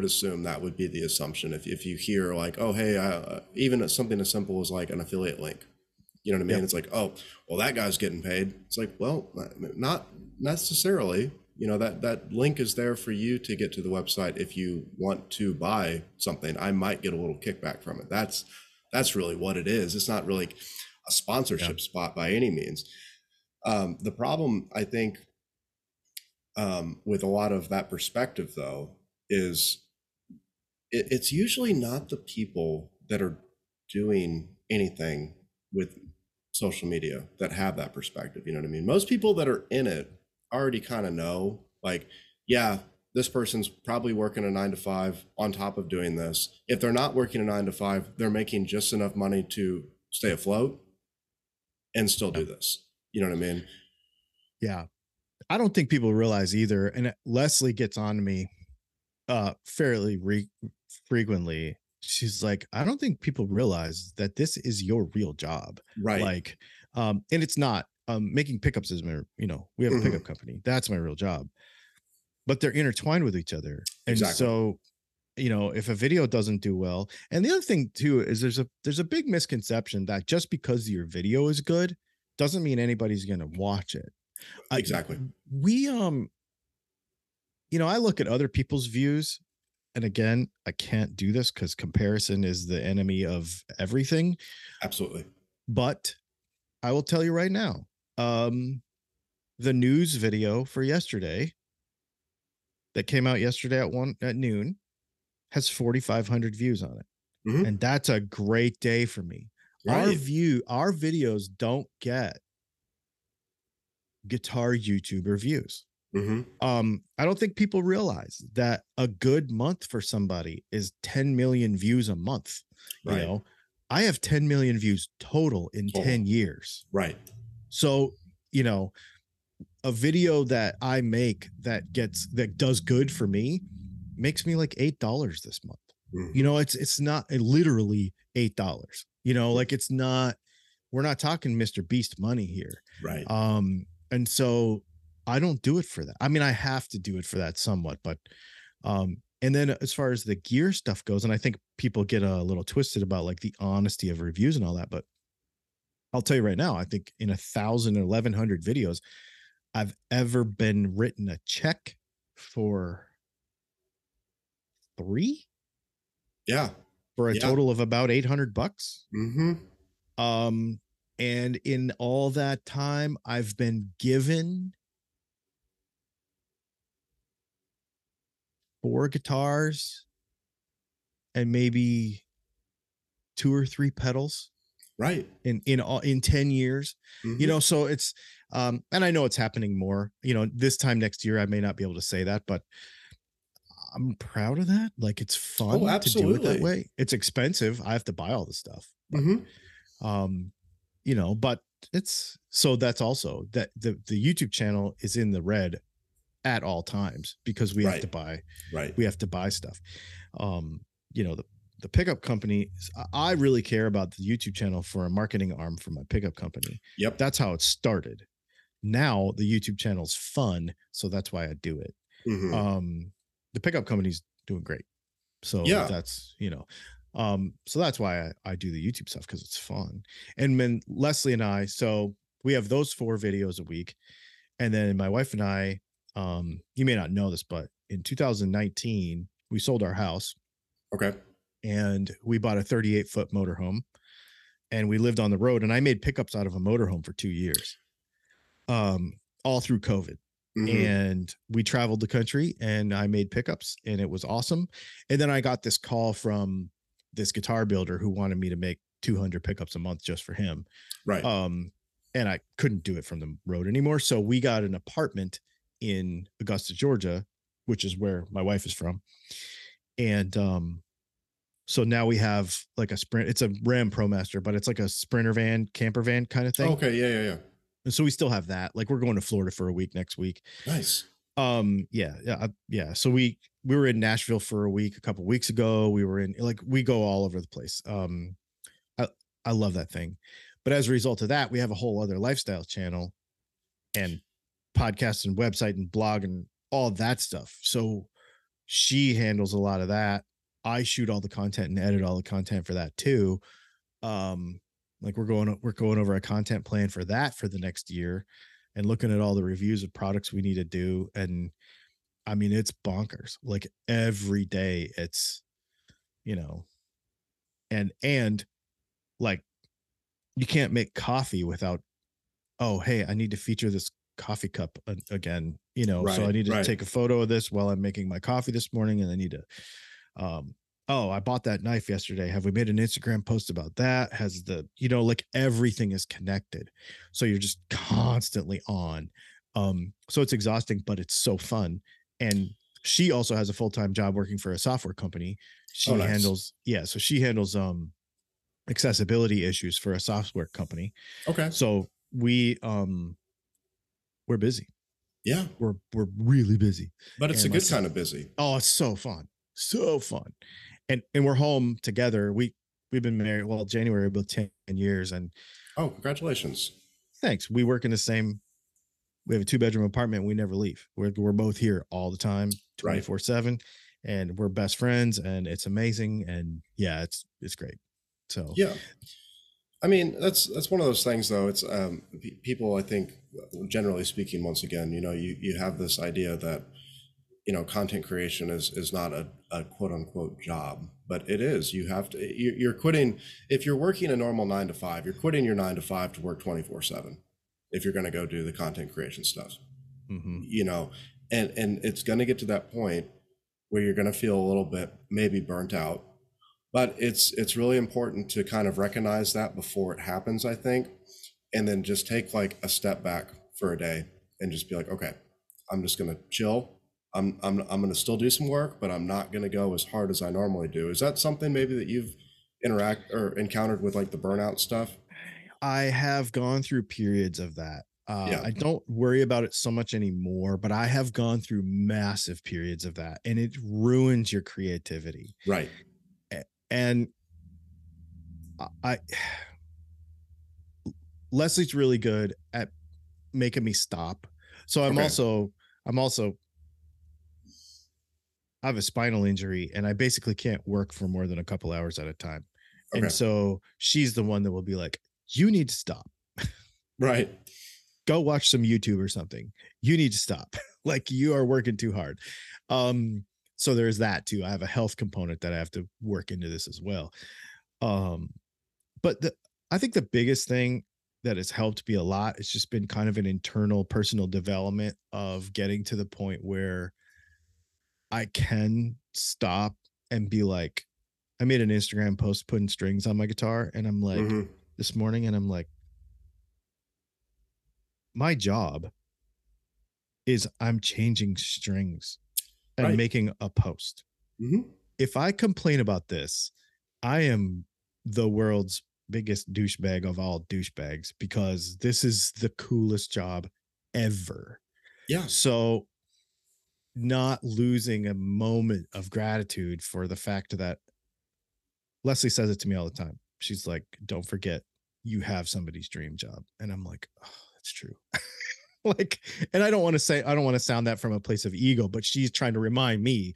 assume that would be the assumption if you hear like, oh, hey, even something as simple as like an affiliate link. You know what I mean? Yep. It's like, oh, well, that guy's getting paid. It's like, well, not necessarily. You know, that link is there for you to get to the website if you want to buy something. I might get a little kickback from it. That's really what it is. It's not really a sponsorship spot by any means. The problem, I think, with a lot of that perspective, though, is it's usually not the people that are doing anything with social media that have that perspective. You know what I mean? Most people that are in it already kind of know, like, yeah, this person's probably working a 9-to-5 on top of doing this. If they're not working a 9-to-5, they're making just enough money to stay afloat and still do this. You know what I mean? Yeah. I don't think people realize either. And Leslie gets on to me fairly frequently. She's like, I don't think people realize that this is your real job. Right. Like, and it's not, making pickups is my, you know, we have a pickup company. That's my real job, but they're intertwined with each other. And so, you know, if a video doesn't do well, and the other thing too, is there's a big misconception that just because your video is good doesn't mean anybody's going to watch it. Exactly. You know, I look at other people's views, and again, I can't do this because comparison is the enemy of everything. Absolutely. But I will tell you right now, the news video for yesterday that came out yesterday at noon has 4,500 views on it. Mm-hmm. And that's a great day for me. Right. Our videos don't get guitar YouTuber views. Mm-hmm. I don't think people realize that a good month for somebody is 10 million views a month. Right. You know, I have 10 million views total in 10 years. Right. So, you know, a video that I make that does good for me makes me like $8 this month. Mm-hmm. You know, it's not literally $8, you know, like we're not talking Mr. Beast money here. Right. And so I don't do it for that. I mean, I have to do it for that somewhat, but, and then as far as the gear stuff goes, and I think people get a little twisted about like the honesty of reviews and all that, but I'll tell you right now, I think in 1,100 videos I've ever been written a check for 3. Yeah. For a total of about $800. Mm-hmm. And in all that time, I've been given 4 guitars and maybe 2 or 3 pedals. Right. In 10 years, mm-hmm. you know, so it's, and I know it's happening more, you know, this time next year, I may not be able to say that, but I'm proud of that. Like, it's fun to do it that way. It's expensive. I have to buy all the stuff, but, mm-hmm. You know, but it's, so that's also that the YouTube channel is in the red at all times because we have to buy, we have to buy stuff. You know, the pickup company, I really care about the YouTube channel for a marketing arm for my pickup company. Yep. That's how it started. Now the YouTube channel's fun. So that's why I do it. Mm-hmm. The pickup company's doing great. So that's, you know, so that's why I do the YouTube stuff, because it's fun. And then Leslie and I, so we have those 4 videos a week. And then my wife and I, you may not know this, but in 2019, we sold our house. Okay. And we bought a 38-foot motorhome, and we lived on the road, and I made pickups out of a motorhome for 2 years, all through COVID. Mm-hmm. And we traveled the country, and I made pickups, and it was awesome. And then I got this call from this guitar builder who wanted me to make 200 pickups a month just for him. Right. And I couldn't do it from the road anymore. So we got an apartment in Augusta, Georgia, which is where my wife is from. And, so now we have like a Sprinter. It's a Ram ProMaster, but it's like a Sprinter van, camper van kind of thing. Okay. Yeah. And so we still have that. Like, we're going to Florida for a week next week. Nice. Yeah. So we were in Nashville for a week, a couple weeks ago. We were in, like, we go all over the place. I love that thing. But as a result of that, we have a whole other lifestyle channel and podcast and website and blog and all that stuff. So she handles a lot of that. I shoot all the content and edit all the content for that too. Like, we're going over a content plan for that for the next year and looking at all the reviews of products we need to do. And I mean, it's bonkers. Like, every day it's, you know, and like, you can't make coffee without, oh, hey, I need to feature this coffee cup again, you know, right, so I need to take a photo of this while I'm making my coffee this morning. And I need to, I bought that knife yesterday. Have we made an Instagram post about that? Has the, you know, like, everything is connected. So you're just constantly on. So it's exhausting, but it's so fun. And she also has a full-time job working for a software company. She handles, so she handles accessibility issues for a software company. Okay. So we, we're busy. Yeah. We're really busy. But it's a good kind of busy. Oh, it's so fun. So fun. And we're home together. We've been married, well, January, about 10 years. And oh, congratulations. Thanks. We work in the same, we have a 2-bedroom apartment. We never leave. We're both here all the time, 24/7, and we're best friends, and it's amazing. And yeah, it's great. So, yeah, I mean, that's one of those things though. It's people, I think, generally speaking, once again, you know, you have this idea that, you know, content creation is not a quote unquote job, but it is. You have to, you're quitting. If you're working a normal 9-to-5, you're quitting your 9-to-5 to work 24/7. If you're going to go do the content creation stuff, you know, and it's going to get to that point where you're going to feel a little bit maybe burnt out, but it's really important to kind of recognize that before it happens, I think. And then just take like a step back for a day and just be like, okay, I'm just going to chill. I'm going to still do some work, but I'm not going to go as hard as I normally do. Is that something maybe that you've encountered with, like, the burnout stuff? I have gone through periods of that. I don't worry about it so much anymore, but I have gone through massive periods of that, and it ruins your creativity. Right. And Leslie's really good at making me stop. So I'm also I have a spinal injury, and I basically can't work for more than a couple hours at a time. Okay. And so she's the one that will be like, you need to stop. Right. Go watch some YouTube or something. You need to stop. Like, you are working too hard. So there's that too. I have a health component that I have to work into this as well. But I think the biggest thing that has helped me a lot, it's just been kind of an internal personal development of getting to the point where I can stop and be like, I made an Instagram post putting strings on my guitar, and I'm like, this morning, and I'm like, my job is I'm changing strings and making a post. If I complain about this, I am the world's biggest douchebag of all douchebags, because this is the coolest job ever. Yeah. So not losing a moment of gratitude for the fact that Leslie says it to me all the time. She's like, don't forget, you have somebody's dream job. And I'm like, oh, that's true. Like, and I don't want to sound that from a place of ego, but she's trying to remind me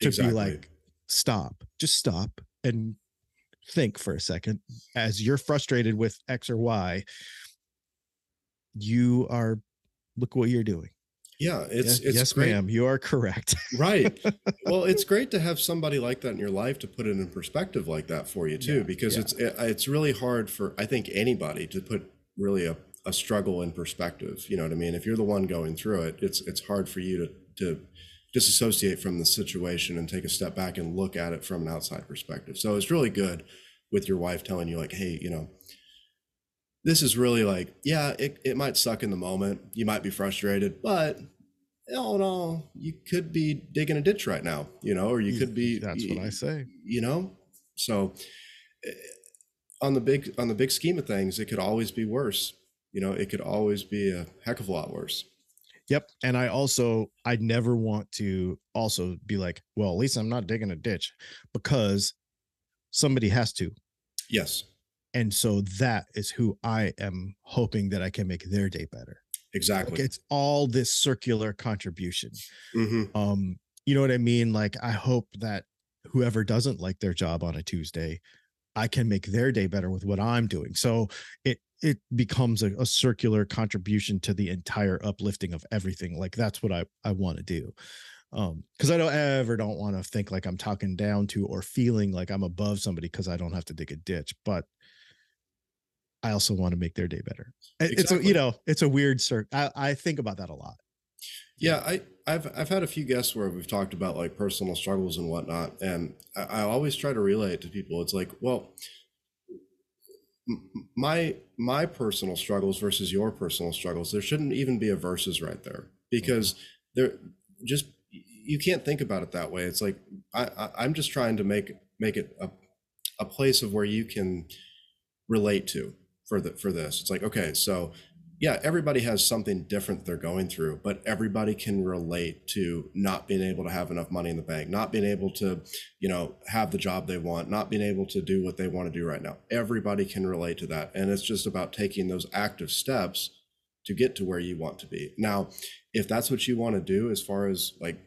to be like, stop, just stop and think for a second. As you're frustrated with X or Y, look what you're doing. Yeah, it's yes, great. Ma'am, you are correct. Right. Well, it's great to have somebody like that in your life to put it in perspective like that for you too, because it's really hard for, I think, anybody to put really a struggle in perspective. You know what I mean? If you're the one going through it, it's hard for you to disassociate from the situation and take a step back and look at it from an outside perspective. So it's really good with your wife telling you like, hey, you know, this is really like, yeah, it might suck in the moment. You might be frustrated, but all in all, you could be digging a ditch right now, you know, or you could be, that's what I say, you know? So on the big scheme of things, it could always be worse. you know, it could always be a heck of a lot worse. Yep. And I never want to also be like, well, at least I'm not digging a ditch, because somebody has to. Yes. And so that is who I am hoping that I can make their day better. Exactly. Like, it's all this circular contribution. Mm-hmm. You know what I mean? Like, I hope that whoever doesn't like their job on a Tuesday, I can make their day better with what I'm doing. So it becomes a circular contribution to the entire uplifting of everything. Like, that's what I want to do. Because I don't want to think like I'm talking down to or feeling like I'm above somebody because I don't have to dig a ditch, but I also want to make their day better. Exactly. It's a, you know, it's a weird circle. I think about that a lot. Yeah, I've had a few guests where we've talked about like personal struggles and whatnot, and I always try to relay it to people. It's like, well, my personal struggles versus your personal struggles, there shouldn't even be a versus right there, because they're just, you can't think about it that way. It's like, I'm just trying to make it a place of where you can relate to for this. It's like, okay, so yeah, everybody has something different they're going through, but everybody can relate to not being able to have enough money in the bank, not being able to, you know, have the job they want, not being able to do what they want to do right now. Everybody can relate to that. And it's just about taking those active steps to get to where you want to be. Now, if that's what you want to do, as far as like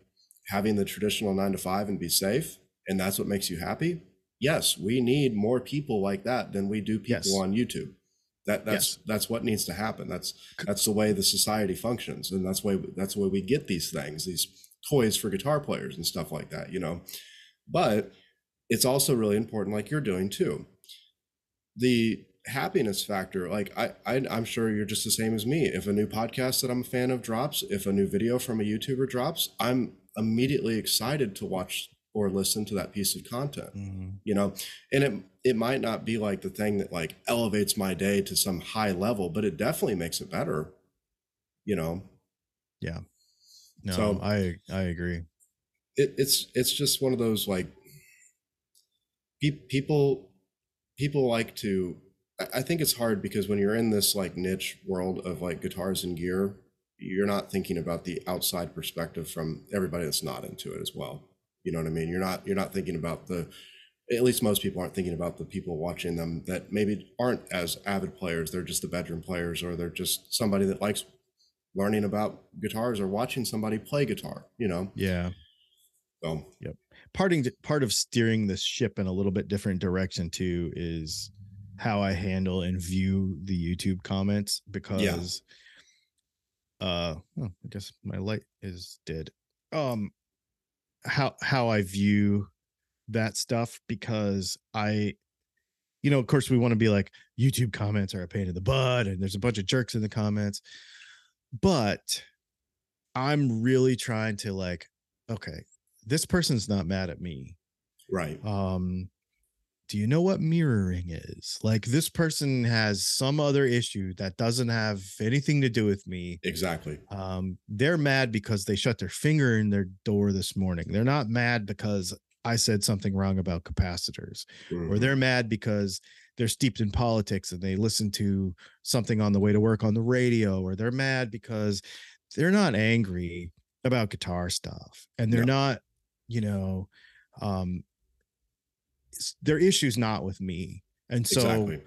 having the traditional 9 to 5 and be safe, and that's what makes you happy, yes, we need more people like that than we do people on YouTube. That's yes. That's what needs to happen. That's the way the society functions, and that's the way we get these things, these toys for guitar players and stuff like that, you know. But it's also really important, like you're doing too, the happiness factor. Like I'm sure you're just the same as me. If a new podcast that I'm a fan of drops, if a new video from a YouTuber drops, I'm immediately excited to watch or listen to that piece of content, mm-hmm. you know, and it might not be like the thing that like elevates my day to some high level, but it definitely makes it better, you know? Yeah. No, so I agree. It's just one of those, like, people like to, I think it's hard because when you're in this like niche world of like guitars and gear, you're not thinking about the outside perspective from everybody that's not into it as well. You know what I mean? You're not thinking about the, at least most people aren't thinking about the people watching them that maybe aren't as avid players. They're just the bedroom players, or they're just somebody that likes learning about guitars or watching somebody play guitar, you know? Yeah. So, yep. Part of steering this ship in a little bit different direction too is how I handle and view the YouTube comments, because well, I guess my light is dead. How I view that stuff, because I, you know, of course we want to be like, YouTube comments are a pain in the butt and there's a bunch of jerks in the comments, but I'm really trying to like, okay, this person's not mad at me. Right. Do you know what mirroring is? Like, this person has some other issue that doesn't have anything to do with me. Exactly. They're mad because they shut their finger in their door this morning. They're not mad because I said something wrong about capacitors, mm-hmm. or they're mad because they're steeped in politics and they listen to something on the way to work on the radio, or they're mad because they're not angry about guitar stuff, and they're not, you know, their issue's not with me. And so exactly.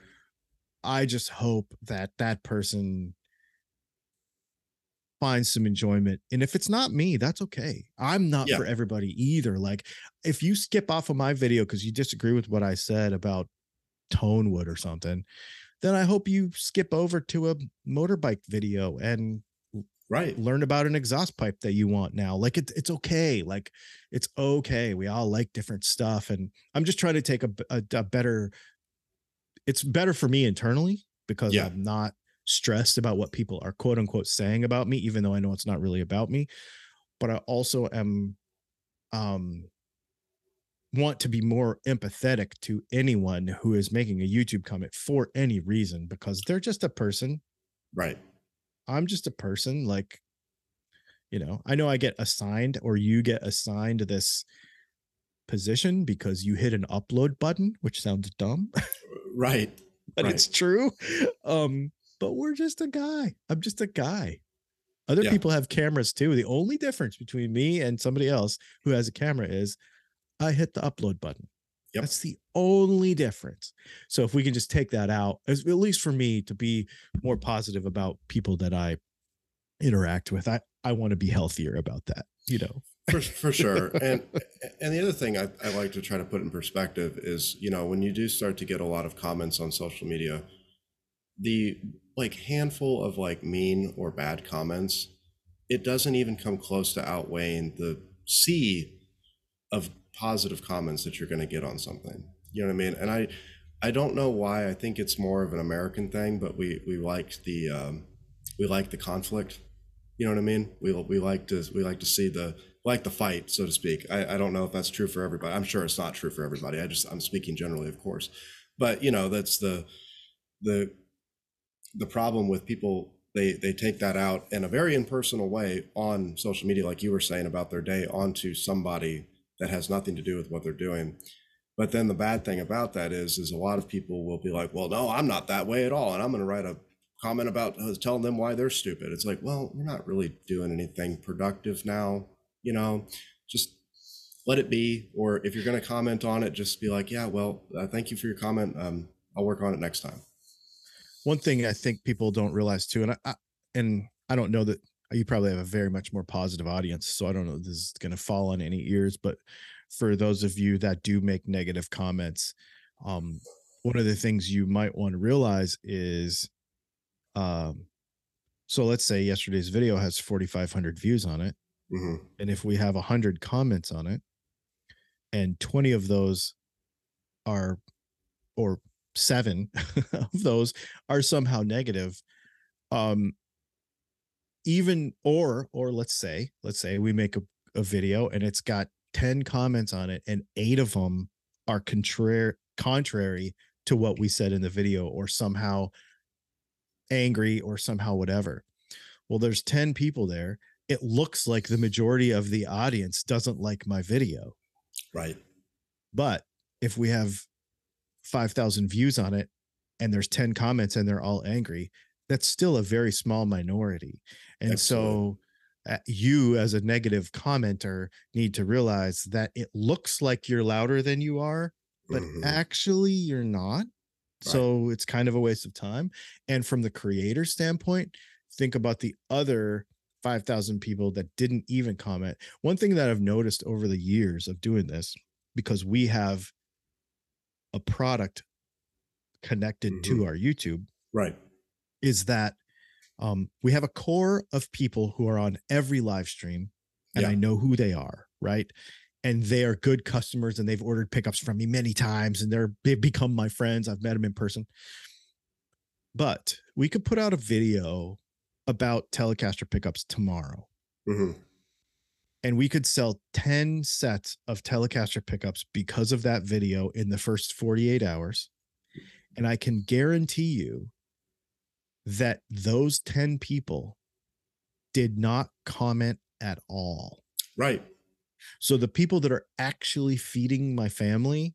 I just hope that that person finds some enjoyment. And if it's not me, that's okay. I'm not for everybody either. Like, if you skip off of my video because you disagree with what I said about tone wood or something, then I hope you skip over to a motorbike video and learn about an exhaust pipe that you want now. Like, it's okay. Like, it's okay. We all like different stuff. And I'm just trying to take a better, it's better for me internally, because I'm not stressed about what people are quote unquote saying about me, even though I know it's not really about me. But I also am, want to be more empathetic to anyone who is making a YouTube comment for any reason, because they're just a person. Right. I'm just a person. Like, you know I get assigned, or you get assigned this position because you hit an upload button, which sounds dumb. Right. But it's true. but we're just a guy. I'm just a guy. Other people have cameras too. The only difference between me and somebody else who has a camera is I hit the upload button. Yep. That's the only difference. So if we can just take that out, at least for me, to be more positive about people that I interact with, I want to be healthier about that, you know. For sure. And the other thing I like to try to put in perspective is, you know, when you do start to get a lot of comments on social media, the like handful of like mean or bad comments, it doesn't even come close to outweighing the sea of positive comments that you're going to get on something. You know what I mean? And I don't know why. I think it's more of an American thing, but we like the conflict. You know what I mean? We like to see the fight, so to speak. I don't know if that's true for everybody. I'm sure it's not true for everybody. I'm speaking generally, of course, but you know, that's the problem with people. They take that out in a very impersonal way on social media, like you were saying about their day, onto somebody that has nothing to do with what they're doing. But then the bad thing about that is a lot of people will be like, well, no, I'm not that way at all. And I'm going to write a comment about telling them why they're stupid. It's like, well, we're not really doing anything productive now, you know, just let it be. Or if you're going to comment on it, just be like, yeah, well, thank you for your comment. I'll work on it next time. One thing I think people don't realize too, and I don't know that you probably have a very much more positive audience, so I don't know if this is going to fall on any ears, but for those of you that do make negative comments, one of the things you might want to realize is, so let's say yesterday's video has 4,500 views on it. Mm-hmm. And if we have 100 comments on it and 20 of those are, or 7 of those are somehow negative, even or let's say we make a video and it's got 10 comments on it and 8 of them are contrary to what we said in the video, or somehow angry, or somehow whatever. Well, there's 10 people there. It looks like the majority of the audience doesn't like my video, right? But if we have 5,000 views on it and there's 10 comments and they're all angry, that's still a very small minority. And Excellent. So you as a negative commenter need to realize that it looks like you're louder than you are, but mm-hmm. actually you're not. Right. So it's kind of a waste of time. And from the creator standpoint, think about the other 5,000 people that didn't even comment. One thing that I've noticed over the years of doing this, because we have a product connected mm-hmm. to our YouTube, right, is that we have a core of people who are on every live stream, and I know who they are, right? And they are good customers, and they've ordered pickups from me many times, and they've become my friends. I've met them in person. But we could put out a video about Telecaster pickups tomorrow. Mm-hmm. And we could sell 10 sets of Telecaster pickups because of that video in the first 48 hours. And I can guarantee you that those 10 people did not comment at all. Right. So the people that are actually feeding my family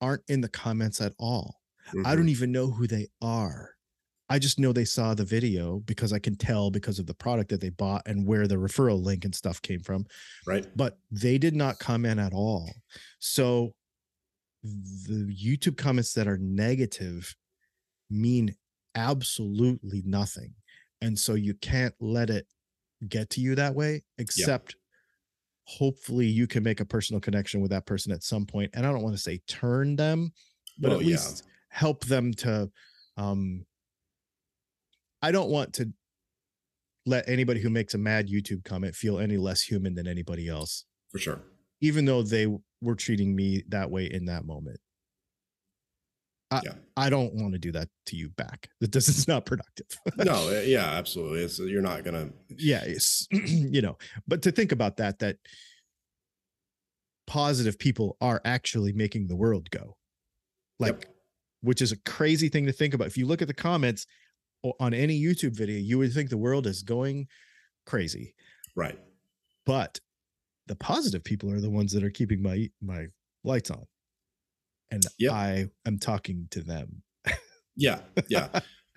aren't in the comments at all. Mm-hmm. I don't even know who they are. I just know they saw the video because I can tell because of the product that they bought and where the referral link and stuff came from. Right. But they did not comment at all. So the YouTube comments that are negative mean absolutely nothing. And so you can't let it get to you that way, except hopefully you can make a personal connection with that person at some point. And I don't want to say turn them, but at least help them to, I don't want to let anybody who makes a mad YouTube comment feel any less human than anybody else. For sure. Even though they were treating me that way in that moment. I don't want to do that to you back. It's not productive. No, yeah, absolutely. You're not going to. Yeah, you know, but to think about that positive people are actually making the world go. Which is a crazy thing to think about. If you look at the comments on any YouTube video, you would think the world is going crazy. Right. But the positive people are the ones that are keeping my lights on. And I am talking to them. Yeah.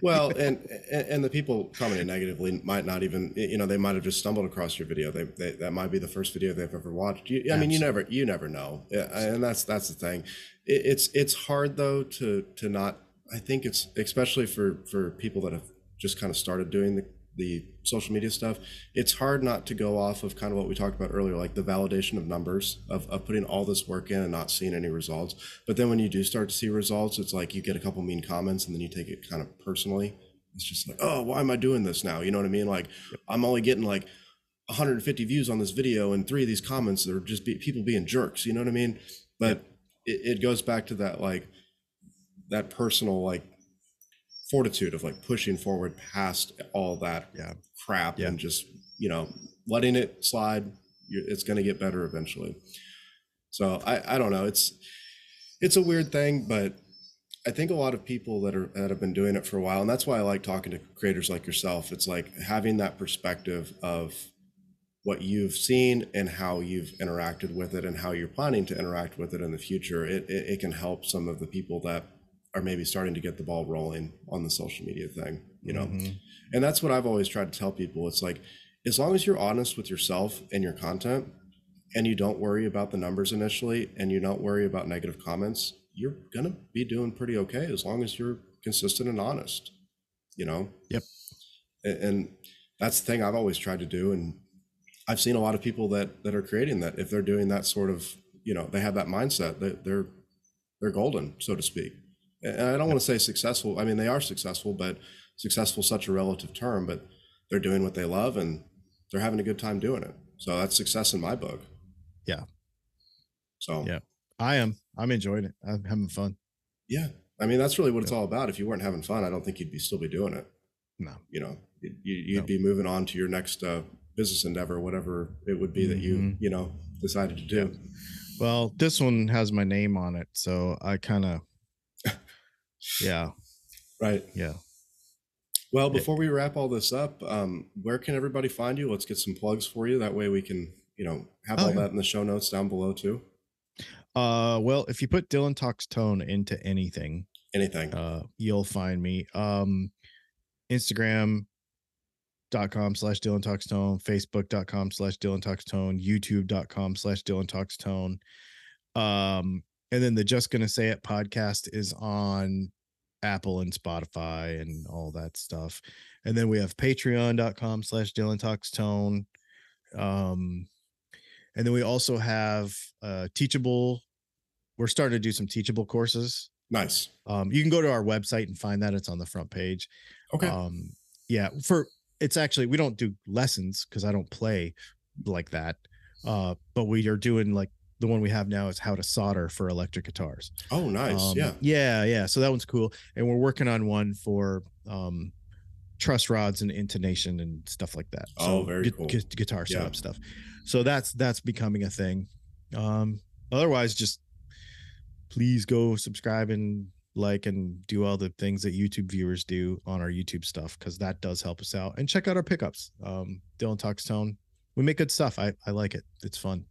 Well, and the people commenting negatively might not even, you know, they might have just stumbled across your video. They that might be the first video they've ever watched. I mean, you never know. And that's the thing. It's hard though to not. I think it's especially for people that have just kind of started doing the social media stuff. It's hard not to go off of kind of what we talked about earlier, like the validation of numbers, of putting all this work in and not seeing any results. But then when you do start to see results, it's like you get a couple mean comments and then you take it kind of personally. It's just like, oh, why am I doing this now? You know what I mean? Like, I'm only getting like 150 views on this video and 3 of these comments that are just people being jerks. You know what I mean? But it goes back to that, like, that personal, like, fortitude of like pushing forward past all that crap and just, you know, letting it slide. It's going to get better eventually. So I don't know. It's a weird thing, but I think a lot of people that have been doing it for a while. And that's why I like talking to creators like yourself. It's like having that perspective of what you've seen and how you've interacted with it and how you're planning to interact with it in the future. It can help some of the people that are maybe starting to get the ball rolling on the social media thing, you know? Mm-hmm. And that's what I've always tried to tell people. It's like, as long as you're honest with yourself and your content, and you don't worry about the numbers initially, and you don't worry about negative comments, you're going to be doing pretty okay, as long as you're consistent and honest, you know? Yep. And that's the thing I've always tried to do. And I've seen a lot of people that are creating that, if they're doing that sort of, you know, they have that mindset, that they're golden, so to speak. And I don't want to say successful. I mean, they are successful, but successful is such a relative term, but they're doing what they love and they're having a good time doing it. So that's success in my book. Yeah. So yeah, I'm enjoying it. I'm having fun. Yeah. I mean, that's really what it's all about. If you weren't having fun, I don't think you'd be still be doing it. No, you know, you'd be moving on to your next business endeavor, whatever it would be that you know, decided to do. Yeah. Well, this one has my name on it, so I kind of, yeah. Right. Yeah. Well, before we wrap all this up, where can everybody find you? Let's get some plugs for you. That way we can, you know, have all that in the show notes down below too. Well, if you put Dylan Talks Tone into anything, you'll find me. Instagram.com/DylanTalksTone, Facebook.com/DylanTalksTone, YouTube.com/DylanTalksTone. And then the Just Gonna Say It podcast is on Apple and Spotify and all that stuff. And then we have patreon.com/DylanTalksTone. And then we also have Teachable. We're starting to do some Teachable courses. Nice. You can go to our website and find that. It's on the front page. Okay. It's actually, we don't do lessons because I don't play like that. But we are doing, like, the one we have now is how to solder for electric guitars. Oh, nice. Yeah. So that one's cool. And we're working on one for truss rods and intonation and stuff like that. So very cool. Guitar setup stuff. So that's becoming a thing. Otherwise, just please go subscribe and like and do all the things that YouTube viewers do on our YouTube stuff, because that does help us out. And check out our pickups. Dylan Talks Tone. We make good stuff. I like it. It's fun.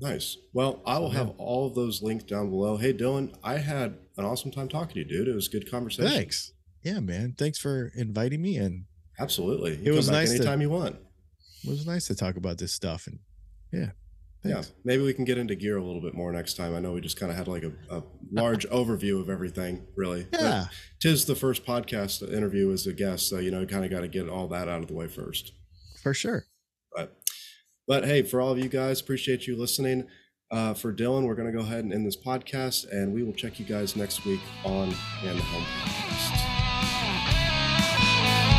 Nice. Well, I will have all of those linked down below. Hey, Dylan, I had an awesome time talking to you, dude. It was a good conversation. Thanks. Yeah, man. Thanks for inviting me in. Absolutely. It was nice. Anytime you want. It was nice to talk about this stuff. And thanks. Yeah. Maybe we can get into gear a little bit more next time. I know we just kind of had like a large overview of everything, really. Yeah. But 'tis the first podcast interview as a guest. So, you know, kind of got to get all that out of the way first. For sure. But hey, for all of you guys, appreciate you listening. For Dylan, we're going to go ahead and end this podcast, and we will check you guys next week on Man the Helm Podcast.